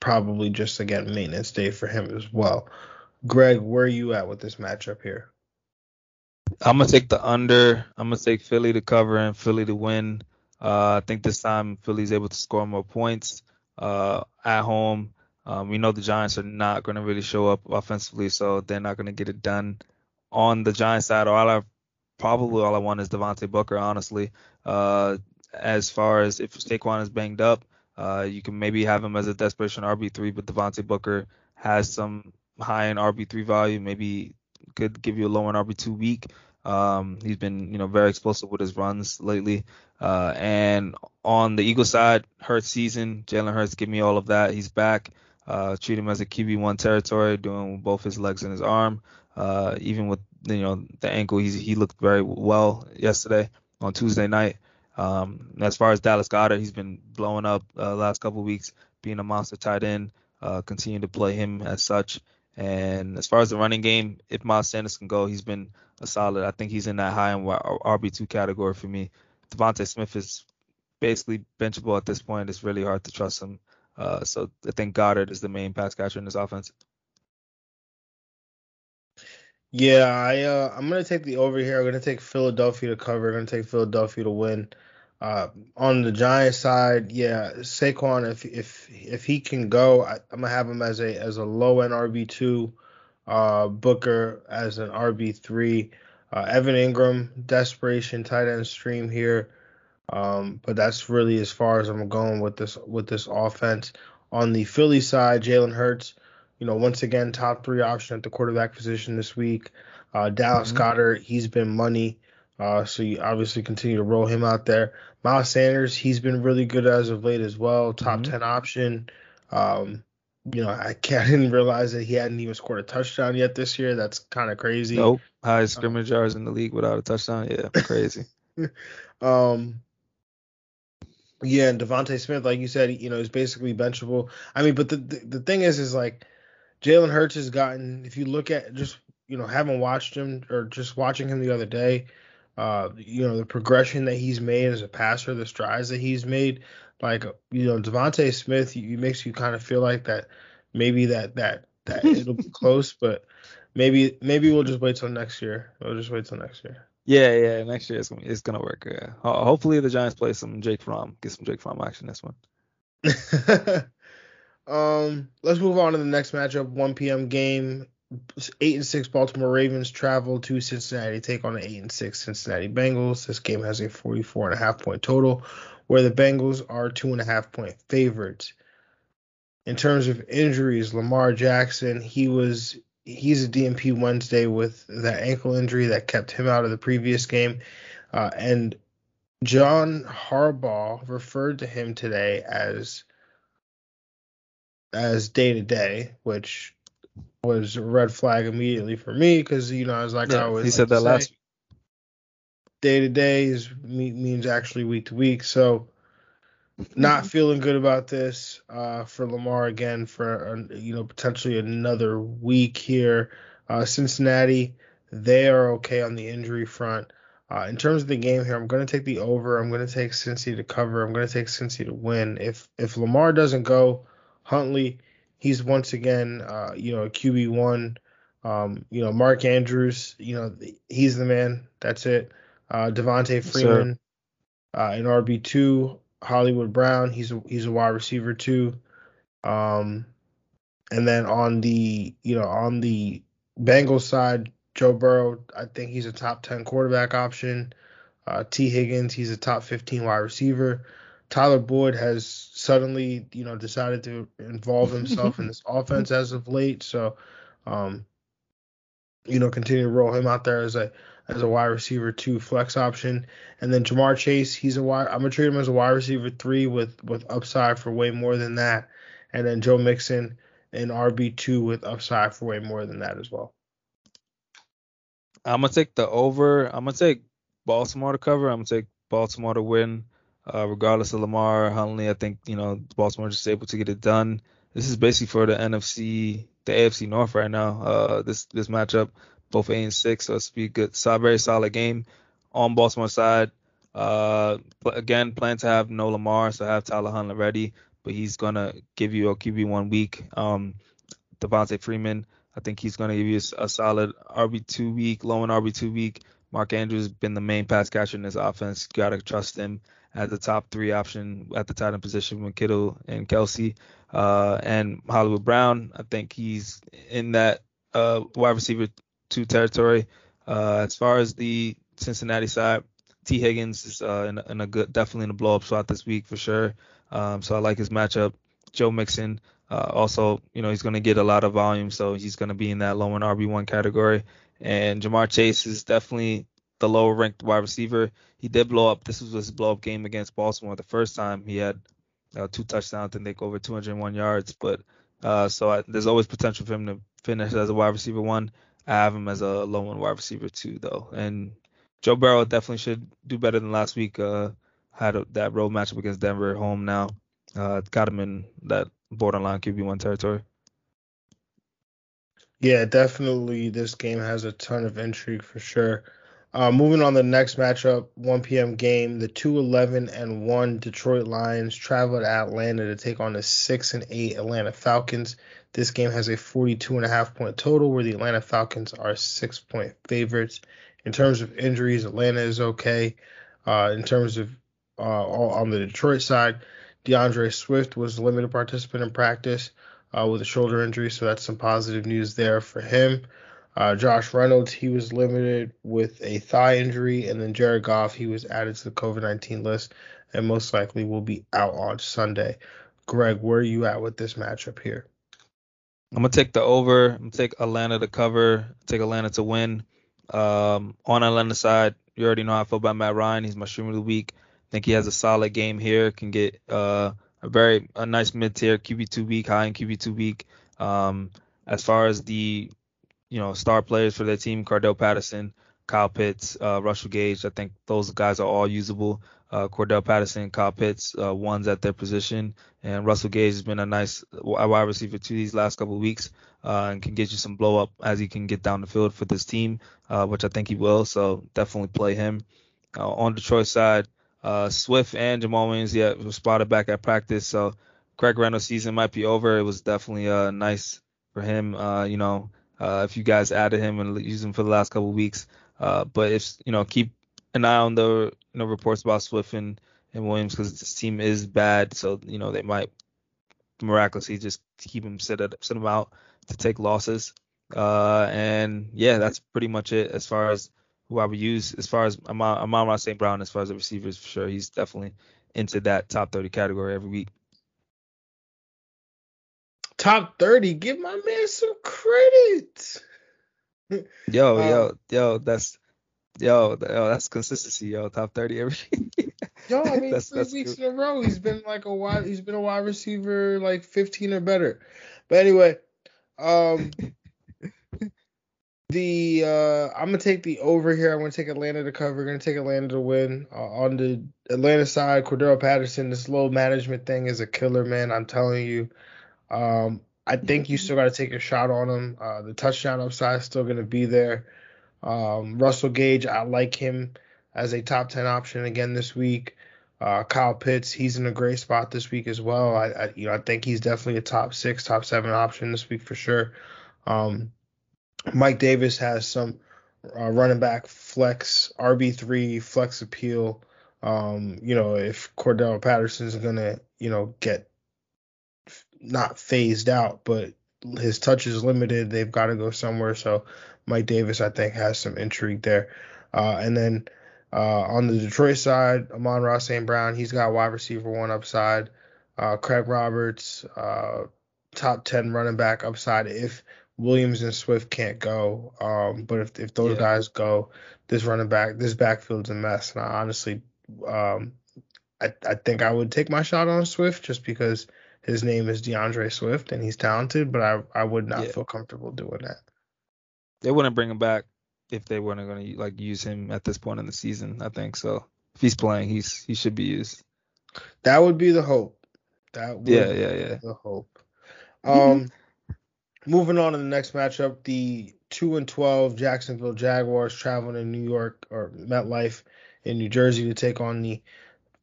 probably just, again, maintenance day for him as well. Greg, where are you at with this matchup here? I'm going to take the under. I'm going to take Philly to cover and Philly to win. I think this time Philly's able to score more points at home. We know the Giants are not going to really show up offensively, so they're not going to get it done. On the Giants side, all I want is Devontae Booker, honestly. As far as if Saquon is banged up, you can maybe have him as a desperation RB3, but Devontae Booker has some high-end RB3 value, maybe could give you a low-end RB2 week. He's been, very explosive with his runs lately. And on the Eagles side, Hurts season, Jalen Hurts, give me all of that. He's back. Treat him as a QB1 territory, doing both his legs and his arm. Even with, the ankle, he looked very well yesterday on Tuesday night. As far as Dallas Goedert, he's been blowing up last couple of weeks, being a monster tight end. Continue to play him as such. And as far as the running game, if Miles Sanders can go, he's been a solid. I think he's in that high-end RB2 category for me. Devontae Smith is basically benchable at this point. It's really hard to trust him. So I think Goddard is the main pass catcher in this offense. Yeah, I'm going to take the over here. I'm going to take Philadelphia to cover. I'm going to take Philadelphia to win. On the Giants side, yeah, Saquon, if he can go, I'm gonna have him as a low end RB2, Booker as an RB3, Evan Ingram, desperation tight end stream here, but that's really as far as I'm going with this offense. On the Philly side, Jalen Hurts, once again top three option at the quarterback position this week. Dallas Goedert, he's been money. So you obviously continue to roll him out there. Miles Sanders, he's been really good as of late as well. Top 10 option. I didn't realize that he hadn't even scored a touchdown yet this year. That's kind of crazy. Nope. Highest scrimmage yards in the league without a touchdown. Yeah, crazy. Yeah, and Devontae Smith, like you said, is basically benchable. I mean, but the thing is like Jalen Hurts has gotten, if you look at just, having watched him or just watching him the other day, the progression that he's made as a passer, the strides that he's made, like, Devontae Smith, it makes you kind of feel like that maybe that it'll be close, but maybe we'll just wait till next year. Yeah, next year it's gonna work. Yeah. Hopefully the Giants play some Jake Fromm, get some Jake Fromm action this one. Let's move on to the next matchup, 1 p.m. game. 8-6 Baltimore Ravens travel to Cincinnati, take on the 8-6 Cincinnati Bengals. This game has a 44.5-point total, where the Bengals are 2.5-point favorites. In terms of injuries, Lamar Jackson, he's a DNP Wednesday with that ankle injury that kept him out of the previous game. And John Harbaugh referred to him today as day-to-day, which was a red flag immediately for me because, I was like, yeah, I always. He said that last week. Day to day means actually week to week. So not feeling good about this for Lamar again for, potentially another week here. Cincinnati, they are okay on the injury front. In terms of the game here, I'm going to take the over. I'm going to take Cincy to cover. I'm going to take Cincy to win. If Lamar doesn't go, Huntley, he's once again, a QB1. Mark Andrews, he's the man. That's it. Devontae Freeman, an RB2. Hollywood Brown, he's a wide receiver too. And then on the Bengals side, Joe Burrow, I think he's a top 10 quarterback option. T. Higgins, he's a top 15 wide receiver. Tyler Boyd has suddenly, decided to involve himself in this offense as of late. So, continue to roll him out there as a wide receiver 2 flex option. And then Jamar Chase, I'm gonna treat him as a wide receiver 3 with upside for way more than that. And then Joe Mixon, an RB2 with upside for way more than that as well. I'm gonna take the over. I'm gonna take Baltimore to cover. I'm gonna take Baltimore to win. Regardless of Lamar Huntley, I think, Baltimore is just able to get it done. This is basically for the AFC North right now, this matchup, both 8-6, so it's be good, very solid game. On Baltimore's side, again, plan to have no Lamar, so have Tyler Huntley ready, but he's going to give you a QB 1 week. Devontae Freeman, I think he's going to give you a solid RB2 week, low and RB2 week. Mark Andrews has been the main pass catcher in this offense. Got to trust him at the top 3 option at the tight end position with Kittle and Kelce. And Hollywood Brown, I think he's in that wide receiver 2 territory. As far as the Cincinnati side, T. Higgins is definitely in a blow-up spot this week for sure. So I like his matchup. Joe Mixon, also, he's going to get a lot of volume, so he's going to be in that low-end RB1 category. And Jamar Chase is definitely the lower-ranked wide receiver. He did blow up. This was his blow-up game against Baltimore. The first time he had 2 touchdowns and they go over 201 yards. But there's always potential for him to finish as a wide receiver 1. I have him as a low-end wide receiver 2, though. And Joe Burrow definitely should do better than last week. Had that road matchup against Denver at home now. Got him in that borderline QB1 territory. Yeah, definitely this game has a ton of intrigue for sure. Moving on to the next matchup, 1 p.m. game, the 2-11-1 Detroit Lions travel to Atlanta to take on the 6-8 Atlanta Falcons. This game has a 42.5-point total where the Atlanta Falcons are 6-point favorites. In terms of injuries, Atlanta is okay. In terms of on the Detroit side, DeAndre Swift was a limited participant in practice with a shoulder injury, so that's some positive news there for him. Josh Reynolds, he was limited with a thigh injury, and then Jared Goff, he was added to the COVID-19 list and most likely will be out on Sunday. Greg, where are you at with this matchup here? I'm going to take the over. I'm going to take Atlanta to cover, take Atlanta to win. On Atlanta's side, you already know how I feel about Matt Ryan. He's my streamer of the week. I think he has a solid game here. Can get a nice mid-tier QB2 week, high-end QB2 week. As far as the star players for their team, Cordell Patterson, Kyle Pitts, Russell Gage. I think those guys are all usable. Cordell Patterson, Kyle Pitts, ones at their position. And Russell Gage has been a nice wide receiver too these last couple of weeks and can get you some blow up as he can get down the field for this team, which I think he will. So definitely play him. On Detroit's side, Swift and Jamal Williams were spotted back at practice. So Craig Reynolds' season might be over. It was definitely nice for him, if you guys added him and used him for the last couple of weeks. But if keep an eye on the reports about Swift and Williams because this team is bad. So, they might miraculously just keep him, sit him out to take losses. And that's pretty much it as far as who I would use. As far as Amon-Ra St. Brown, as far as the receivers, for sure, he's definitely into that top 30 category every week. Top 30, give my man some credit. That's consistency, top 30 every I mean, three weeks in a row he's been like a wide receiver like 15 or better. But anyway, I'm gonna take the over here. I'm gonna take Atlanta to cover. Gonna take Atlanta to win. On the Atlanta side, Cordarrelle Patterson, this low management thing is a killer, man. I'm telling you. I think you still got to take a shot on him. The touchdown upside is still going to be there. Russell Gage, I like him as a top 10 option again this week. Kyle Pitts, he's in a great spot this week as well. I think he's definitely a top 6, top 7 option this week for sure. Mike Davis has some running back flex, RB3 flex appeal. If Cordell Patterson's going to, get not phased out, but his touch is limited. They've got to go somewhere. So Mike Davis, I think, has some intrigue there. And then on the Detroit side, Amon-Ra St. Brown, he's got wide receiver 1 upside. Craig Roberts, top 10 running back upside if Williams and Swift can't go. But if those guys go, this backfield's a mess. And I honestly, I think I would take my shot on Swift just because – his name is DeAndre Swift, and he's talented, but I would not feel comfortable doing that. They wouldn't bring him back if they weren't going to use him at this point in the season, I think. So if he's playing, he should be used. That would be the hope. That would be the hope. Moving on to the next matchup, the 2-12 Jacksonville Jaguars traveling to New York or MetLife in New Jersey to take on the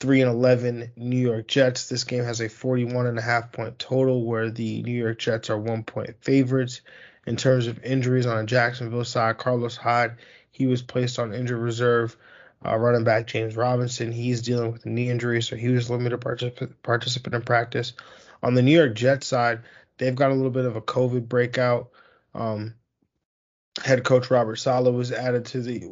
3-11 New York Jets. This game has a 41.5-point total where the New York Jets are 1-point favorites. In terms of injuries on the Jacksonville side, Carlos Hyde, he was placed on injured reserve. Running back James Robinson, he's dealing with a knee injury, so he was limited participant in practice. On the New York Jets side, they've got a little bit of a COVID breakout. Head coach Robert Saleh was added to the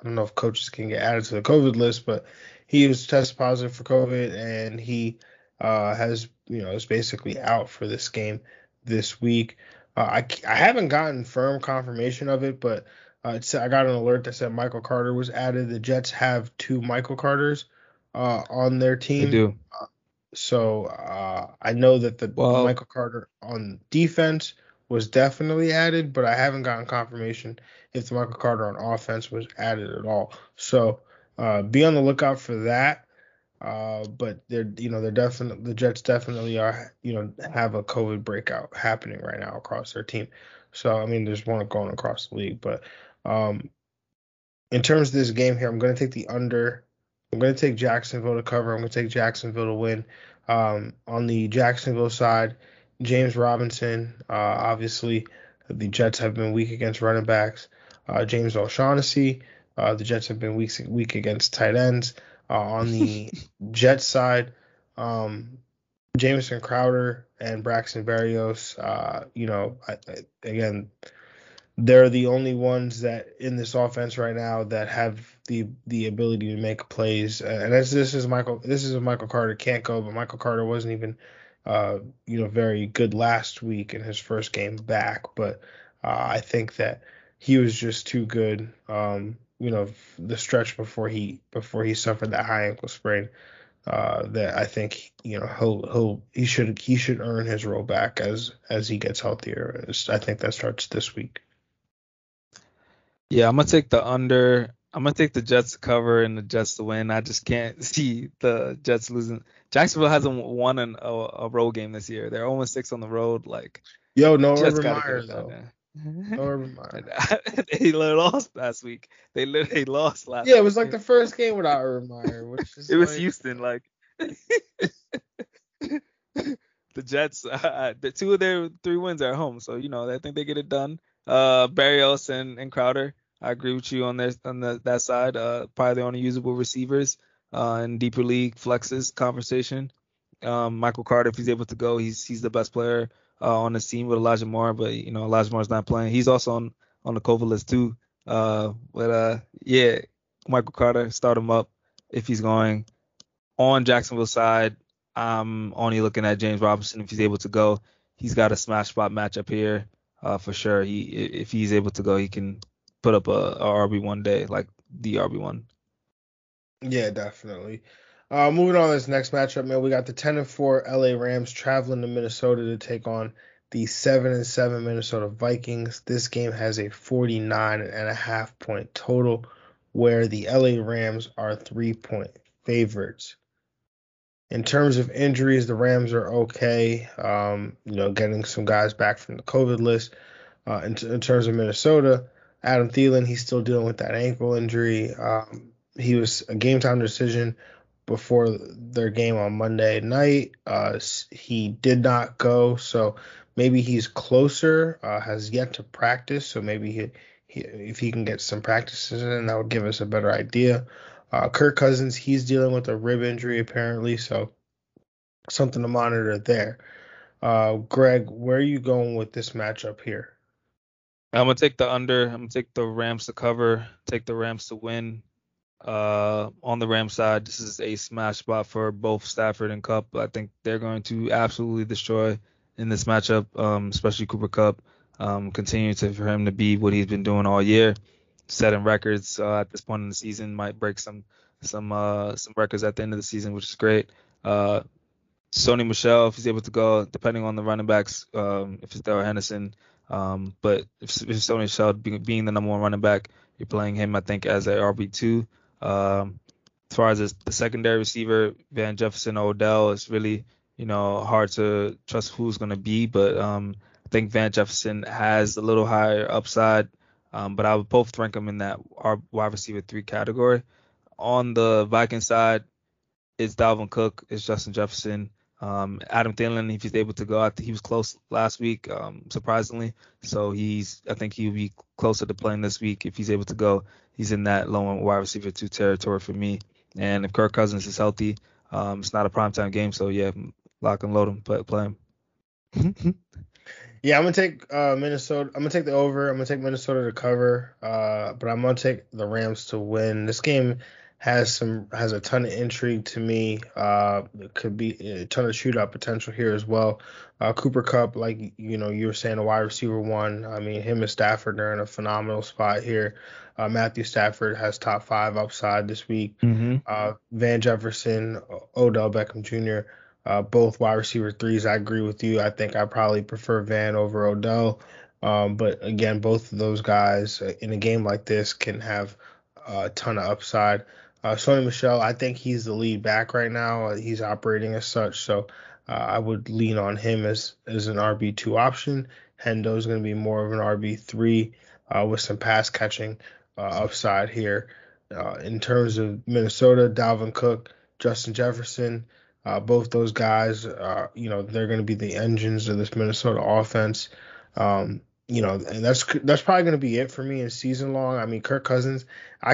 I don't know if coaches can get added to the COVID list, but he was tested positive for COVID, and he is basically out for this game this week. I haven't gotten firm confirmation of it, but I got an alert that said Michael Carter was added. The Jets have 2 Michael Carters on their team. They do. So I know that the Michael Carter on defense was definitely added, but I haven't gotten confirmation if the Michael Carter on offense was added at all. So be on the lookout for that. But the Jets definitely have a COVID breakout happening right now across their team. So, I mean, there's one going across the league. But in terms of this game here, I'm going to take the under. I'm going to take Jacksonville to cover. I'm going to take Jacksonville to win. On the Jacksonville side, James Robinson, obviously the Jets have been weak against running backs. James O'Shaughnessy, the Jets have been weak against tight ends. On the Jets side, Jamison Crowder and Braxton Berrios, again, they're the only ones that in this offense right now that have the ability to make plays. And Michael Carter can't go, but Michael Carter wasn't even, very good last week in his first game back. But I think that he was just too good, the stretch before he suffered that high ankle sprain. That I think he should earn his role back as he gets healthier. I think that starts this week. Yeah, I'm gonna take the under. I'm gonna take the Jets to cover and the Jets to win. I just can't see the Jets losing. Jacksonville hasn't won a road game this year. They're 0-6 on the road. Like, yo, no Urban Meyer though. No Urban Meyer. They lost last week. They literally lost last. Yeah, it was like the first game without Urban Meyer, which is it was like... Houston. Like the Jets, the two of their three wins are at home, so I think they get it done. Berrios and Crowder, I agree with you on that side. Probably the only usable receivers in deeper league flexes conversation. Michael Carter, if he's able to go, he's the best player on the team with Elijah Moore, but Elijah Moore's not playing. He's also on the COVID list too. But Michael Carter, start him up if he's going. On Jacksonville's side, I'm only looking at James Robinson if he's able to go. He's got a smash spot matchup here for sure. If he's able to go, he can put up a RB1 day, like the RB1. Yeah, definitely. Moving on to this next matchup, man, we got the 10-4 LA Rams traveling to Minnesota to take on the 7-7 Minnesota Vikings. This game has a 49.5 point total, where the LA Rams are 3-point favorites. In terms of injuries, the Rams are okay, getting some guys back from the COVID list. In terms of Minnesota, Adam Thielen, he's still dealing with that ankle injury. He was a game-time decision before their game on Monday night. He did not go, so maybe he's closer, has yet to practice, so maybe if he can get some practices in, that would give us a better idea. Kirk Cousins, he's dealing with a rib injury apparently, so something to monitor there. Greg, where are you going with this matchup here? I'm going to take the under. I'm going to take the Rams to cover, take the Rams to win. On the Rams side, this is a smash spot for both Stafford and Kupp. I think they're going to absolutely destroy in this matchup, especially Cooper Kupp. For him to be what he's been doing all year, setting records at this point in the season, might break some records at the end of the season, which is great. Sony Michel, if he's able to go, depending on the running backs, if it's Darrell Henderson, but if Sony Michel being the number one running back, you're playing him, I think, as a RB2. As far as the secondary receiver, Van Jefferson, Odell, it's really, hard to trust who's going to be. But I think Van Jefferson has a little higher upside. But I would both rank him in that wide receiver 3 category. On the Viking side, it's Dalvin Cook, it's Justin Jefferson, Adam Thielen, if he's able to go. I think he was close last week, surprisingly. So I think he'll be closer to playing this week if he's able to go. He's in that low wide receiver 2 territory for me. And if Kirk Cousins is healthy, it's not a primetime game. So, yeah, lock and load him, play him. Yeah, I'm going to take Minnesota. I'm going to take the over. I'm going to take Minnesota to cover, but I'm going to take the Rams to win. This game has a ton of intrigue to me. It could be a ton of shootout potential here as well. Cooper Kupp, like you were saying, a wide receiver 1. I mean, him and Stafford are in a phenomenal spot here. Matthew Stafford has top 5 upside this week. Mm-hmm. Van Jefferson, Odell Beckham Jr., both wide receiver 3s. I agree with you. I think I probably prefer Van over Odell. But again, both of those guys in a game like this can have a ton of upside. Sony Michel, I think he's the lead back right now. He's operating as such, so I would lean on him as an RB2 option. Hendo's going to be more of an RB3 with some pass catching upside here. In terms of Minnesota, Dalvin Cook, Justin Jefferson, both those guys, they're going to be the engines of this Minnesota offense. And that's probably going to be it for me in season long. I mean, Kirk Cousins,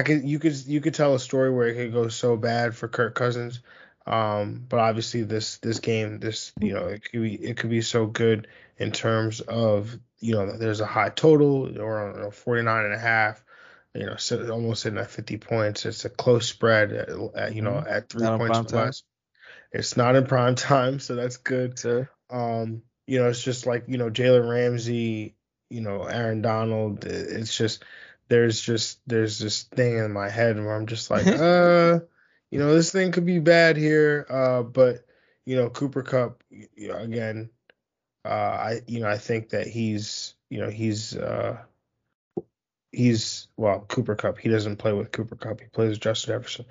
you could tell a story where it could go so bad for Kirk Cousins, but obviously this game, it could be so good in terms of there's a high total or 49.5. So almost sitting at 50 points. It's a close spread at 3 points plus. It's not in prime time, so that's good. Sure. It's just like, Jalen Ramsey, Aaron Donald. It's just there's this thing in my head where I'm just like, this thing could be bad here. But Cooper Kupp, again, I think that he's Cooper Kupp. He doesn't play with Cooper Kupp. He plays with Justin Jefferson.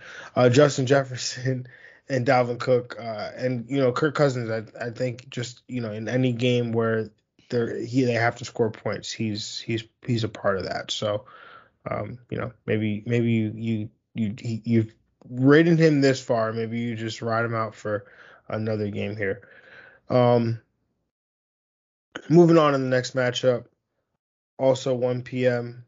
Justin Jefferson and Dalvin Cook and Kirk Cousins. I think just in any game where they have to score points, he's a part of that. So maybe you've rated him this far. Maybe you just ride him out for another game here. Moving on in the next matchup, also 1 p.m.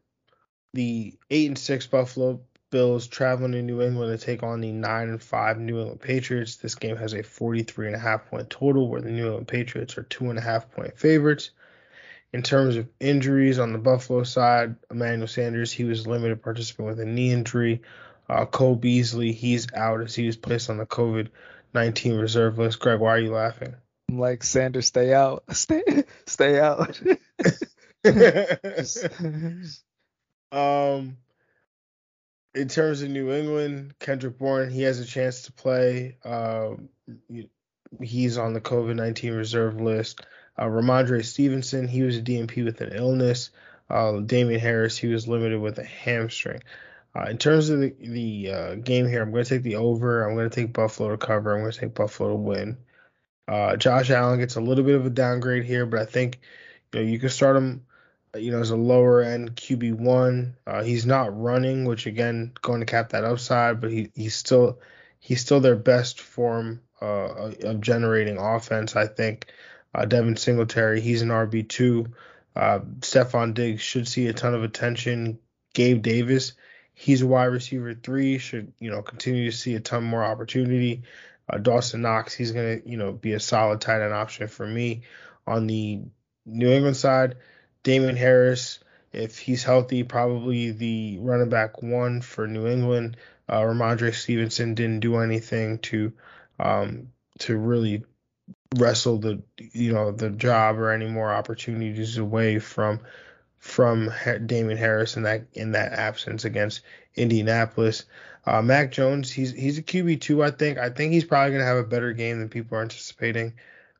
The 8-6 Buffalo Bills traveling to New England to take on the 9-5 New England Patriots. This game has a 43.5 point total, where the New England Patriots are 2.5 point favorites. In terms of injuries on the Buffalo side, Emmanuel Sanders, he was a limited participant with a knee injury. Cole Beasley, he's out as he was placed on the COVID-19 reserve list. Greg, why are you laughing? I'm like, Sanders, stay out. Stay out. In terms of New England, Kendrick Bourne, he has a chance to play. He's on the COVID-19 reserve list. Ramondre Stevenson, he was a DNP with an illness. Damian Harris, he was limited with a hamstring. In terms of the game here, I'm going to take the over. I'm going to take Buffalo to cover. I'm going to take Buffalo to win. Josh Allen gets a little bit of a downgrade here, but I think you can start him as a lower-end QB1. He's not running, which, again, going to cap that upside, but he's still their best form of generating offense, I think. Devin Singletary, he's an RB2. Stephon Diggs should see a ton of attention. Gabe Davis, he's a wide receiver 3, should continue to see a ton more opportunity. Dawson Knox, he's going to be a solid tight end option for me. On the New England side, Damian Harris, if he's healthy, probably the running back 1 for New England. Ramondre Stevenson didn't do anything to really wrestle the job or any more opportunities away from Damian Harris in that absence against Indianapolis. Mac Jones, he's a QB2. I think he's probably going to have a better game than people are anticipating.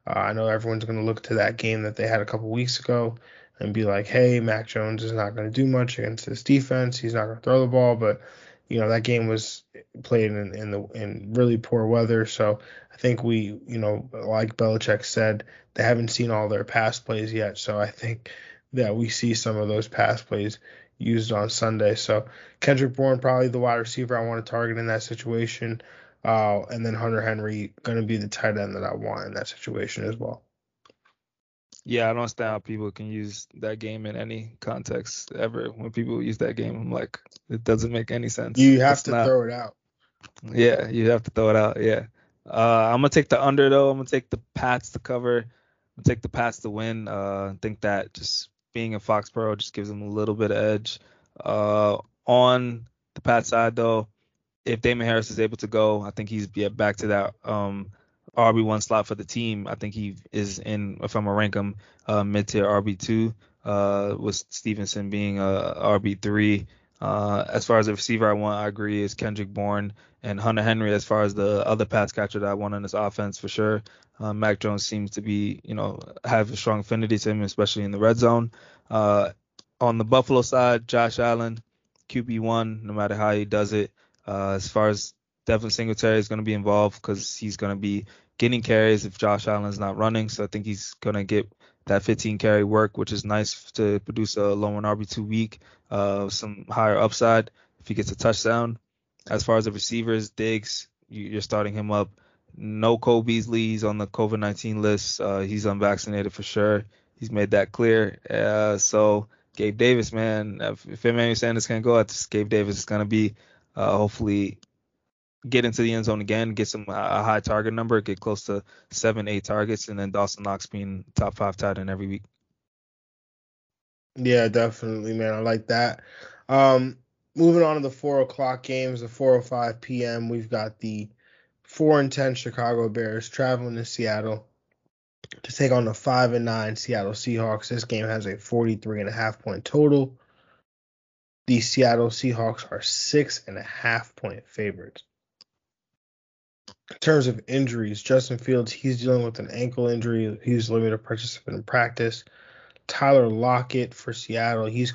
I know everyone's going to look to that game that they had a couple weeks ago and be like, hey, Mac Jones is not going to do much against this defense. He's not going to throw the ball. But, that game was played in really poor weather. So I think we, like Belichick said, they haven't seen all their pass plays yet. So I think that we see some of those pass plays used on Sunday. So Kendrick Bourne, probably the wide receiver I want to target in that situation. And then Hunter Henry going to be the tight end that I want in that situation as well. Yeah, I don't understand how people can use that game in any context ever. When people use that game, I'm like, it doesn't make any sense. You have to throw it out. Yeah, you have to throw it out, yeah. I'm going to take the under, though. I'm going to take the Pats to cover. I'm going to take the Pats to win. I think that just being in Foxborough just gives them a little bit of edge. On the Pats side, though, if Damian Harris is able to go, I think he's back to that RB1 slot for the team. I think he is in, if I'm going to rank him, mid-tier RB2, with Stevenson being RB3. As far as the receiver I want, I agree, is Kendrick Bourne. And Hunter Henry, as far as the other pass catcher that I want in this offense, for sure. Mac Jones seems to be, have a strong affinity to him, especially in the red zone. On the Buffalo side, Josh Allen, QB1, no matter how he does it. As far as Devin Singletary is going to be involved because he's going to be getting carries if Josh Allen's not running. So I think he's going to get that 15-carry work, which is nice to produce a low-end RB2 week, some higher upside if he gets a touchdown. As far as the receivers, Diggs, you're starting him up. No Cole Beasley. He's on the COVID-19 list. He's unvaccinated for sure. He's made that clear. So Gabe Davis, man, if Emmanuel Sanders can't go, Gabe Davis is going to be hopefully get into the end zone again, get some a high target number, get close to 7-8 targets, and then Dawson Knox being top 5 tight end every week. Yeah, definitely, man. I like that. Moving on to the 4:00 games, the 4:05 p.m. We've got the 4-10 Chicago Bears traveling to Seattle to take on the 5-9 Seattle Seahawks. This game has a 43.5-point total. The Seattle Seahawks are 6.5-point favorites. In terms of injuries, Justin Fields, he's dealing with an ankle injury. He was a limited participant in practice. Tyler Lockett for Seattle, he's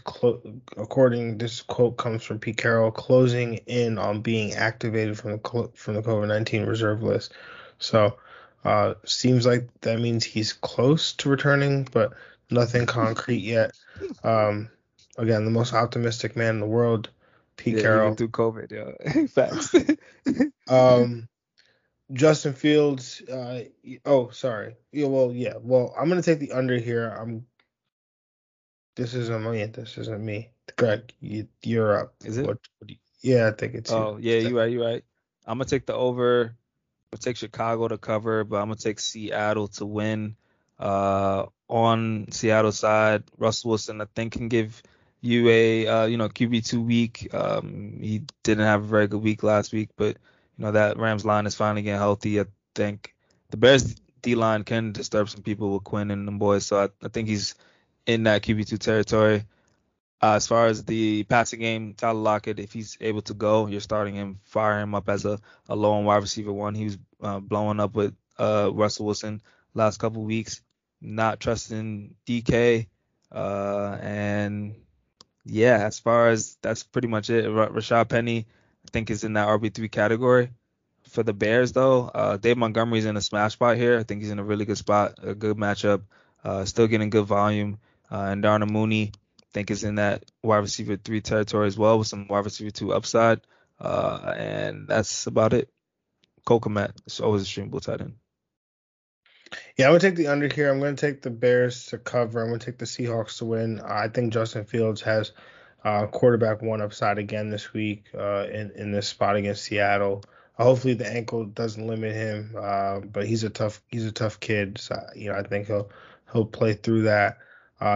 according this quote comes from Pete Carroll, closing in on being activated from the COVID-19 reserve list. So seems like that means he's close to returning, but nothing concrete yet. Again, the most optimistic man in the world, Pete Carroll. Even through COVID, yeah. Facts. Justin Fields. Yeah. Well, I'm gonna take the under here. This isn't me. Greg, you're up. Is it? Yeah, I think it's you. Oh, yeah, you're right. I'm going to take the over. I'm going to take Chicago to cover, but I'm going to take Seattle to win. On Seattle's side, Russell Wilson, I think, can give you a, QB2 week. He didn't have a very good week last week, but, that Rams line is finally getting healthy. I think the Bears D-line can disturb some people with Quinn and them boys, so I think he's in that QB2 territory. As far as the passing game, Tyler Lockett, if he's able to go, you're starting him, fire him up as a low-end wide receiver one. He was blowing up with Russell Wilson last couple weeks, not trusting DK. As far as that's pretty much it. Rashad Penny, I think, is in that RB3 category. For the Bears, though, Dave Montgomery's in a smash spot here. I think he's in a really good spot, a good matchup, still getting good volume. And Darnell Mooney, I think, is in that wide receiver 3 territory as well with some wide receiver 2 upside. And that's about it. Cole Kmet is always a streamable tight end. Yeah, I'm going to take the under here. I'm going to take the Bears to cover. I'm going to take the Seahawks to win. I think Justin Fields has quarterback one upside again this week in this spot against Seattle. Hopefully the ankle doesn't limit him, but he's a tough kid. So, I think he'll play through that.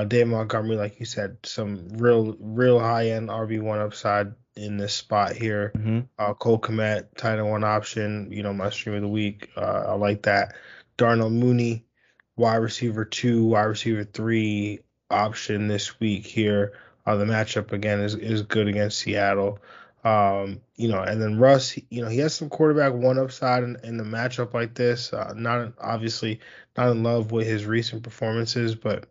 Dave Montgomery, like you said, some real high-end RB1 upside in this spot here. Mm-hmm. Cole Kmet, tight end one option, my stream of the week. I like that. Darnell Mooney, wide receiver 2, wide receiver 3 option this week here. The matchup, again, is good against Seattle. And then Russ, he has some quarterback one upside in the matchup like this. Not in love with his recent performances, but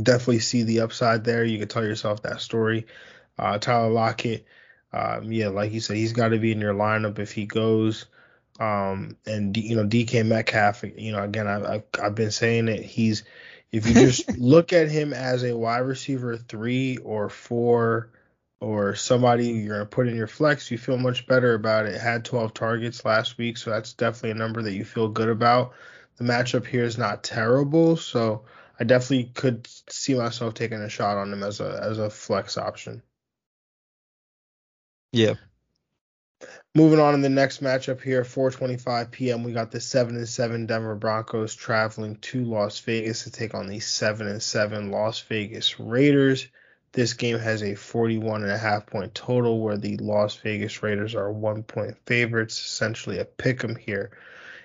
definitely see the upside there. You could tell yourself that story. Tyler Lockett, like you said, he's got to be in your lineup if he goes. DK Metcalf, again, I've been saying it. If you just look at him as a wide receiver 3 or 4 or somebody you're going to put in your flex, you feel much better about it. Had 12 targets last week, so that's definitely a number that you feel good about. The matchup here is not terrible, so I definitely could see myself taking a shot on him as a flex option. Yeah. Moving on to the next matchup here, 4:25 p.m. We got the 7-7 Denver Broncos traveling to Las Vegas to take on the 7-7 Las Vegas Raiders. This game has a 41.5-point total where the Las Vegas Raiders are 1-point favorites, essentially a pick'em here.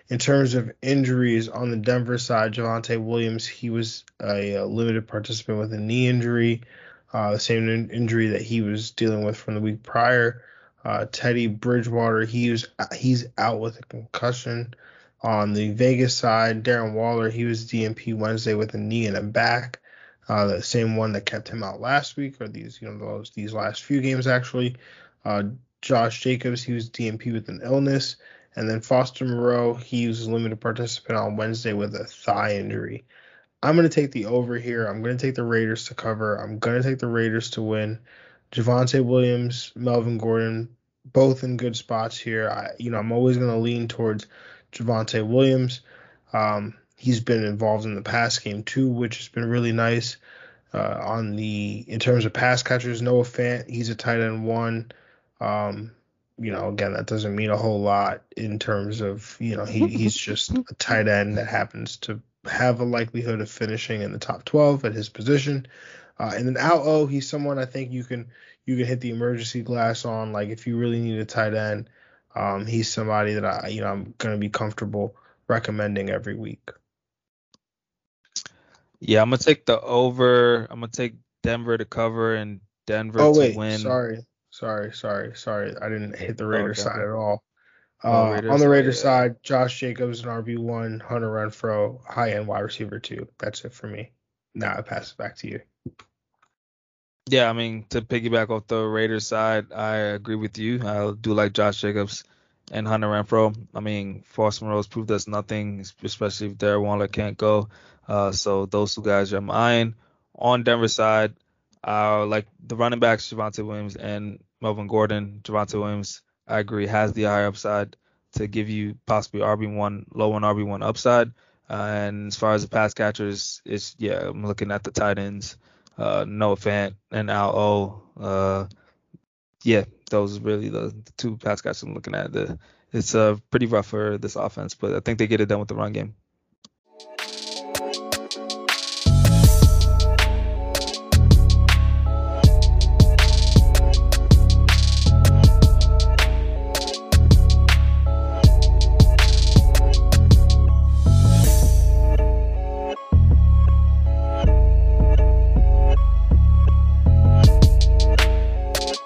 In terms of injuries on the Denver side, Javonte Williams, he was a limited participant with a knee injury, the same injury that he was dealing with from the week prior. Teddy Bridgewater, he's out with a concussion. On the Vegas side, Darren Waller, he was DNP Wednesday with a knee and a back, the same one that kept him out last week, or these last few games actually. Josh Jacobs, he was DNP with an illness. And then Foster Moreau, he was a limited participant on Wednesday with a thigh injury. I'm going to take the over here. I'm going to take the Raiders to cover. I'm going to take the Raiders to win. Javonte Williams, Melvin Gordon, both in good spots here. I'm always going to lean towards Javonte Williams. He's been involved in the pass game too, which has been really nice. In terms of pass catchers, Noah Fant, he's a tight end one. Again, that doesn't mean a whole lot in terms of, he's just a tight end that happens to have a likelihood of finishing in the top 12 at his position. And then he's someone I think you can hit the emergency glass on. Like if you really need a tight end, he's somebody that I'm going to be comfortable recommending every week. Yeah, I'm going to take the over. I'm going to take Denver to cover and Denver to win. Sorry. I didn't hit the Raiders side at all. On the Raiders side, Josh Jacobs an RB1, Hunter Renfrow, high-end wide receiver 2. That's it for me. Now I pass it back to you. Yeah, to piggyback off the Raiders side, I agree with you. I do like Josh Jacobs and Hunter Renfrow. Foster Moreau's proved us nothing, especially if Darren Waller can't go. So those two guys I'm eyeing. On Denver side, like the running backs, Javonte Williams and Melvin Gordon. Javonte Williams, I agree, has the higher upside to give you possibly RB1, low on RB1 upside. And as far as the pass catchers, I'm looking at the tight ends, Noah Fant and Al O. Those are really the two pass catchers I'm looking at. It's pretty rough for this offense, but I think they get it done with the run game.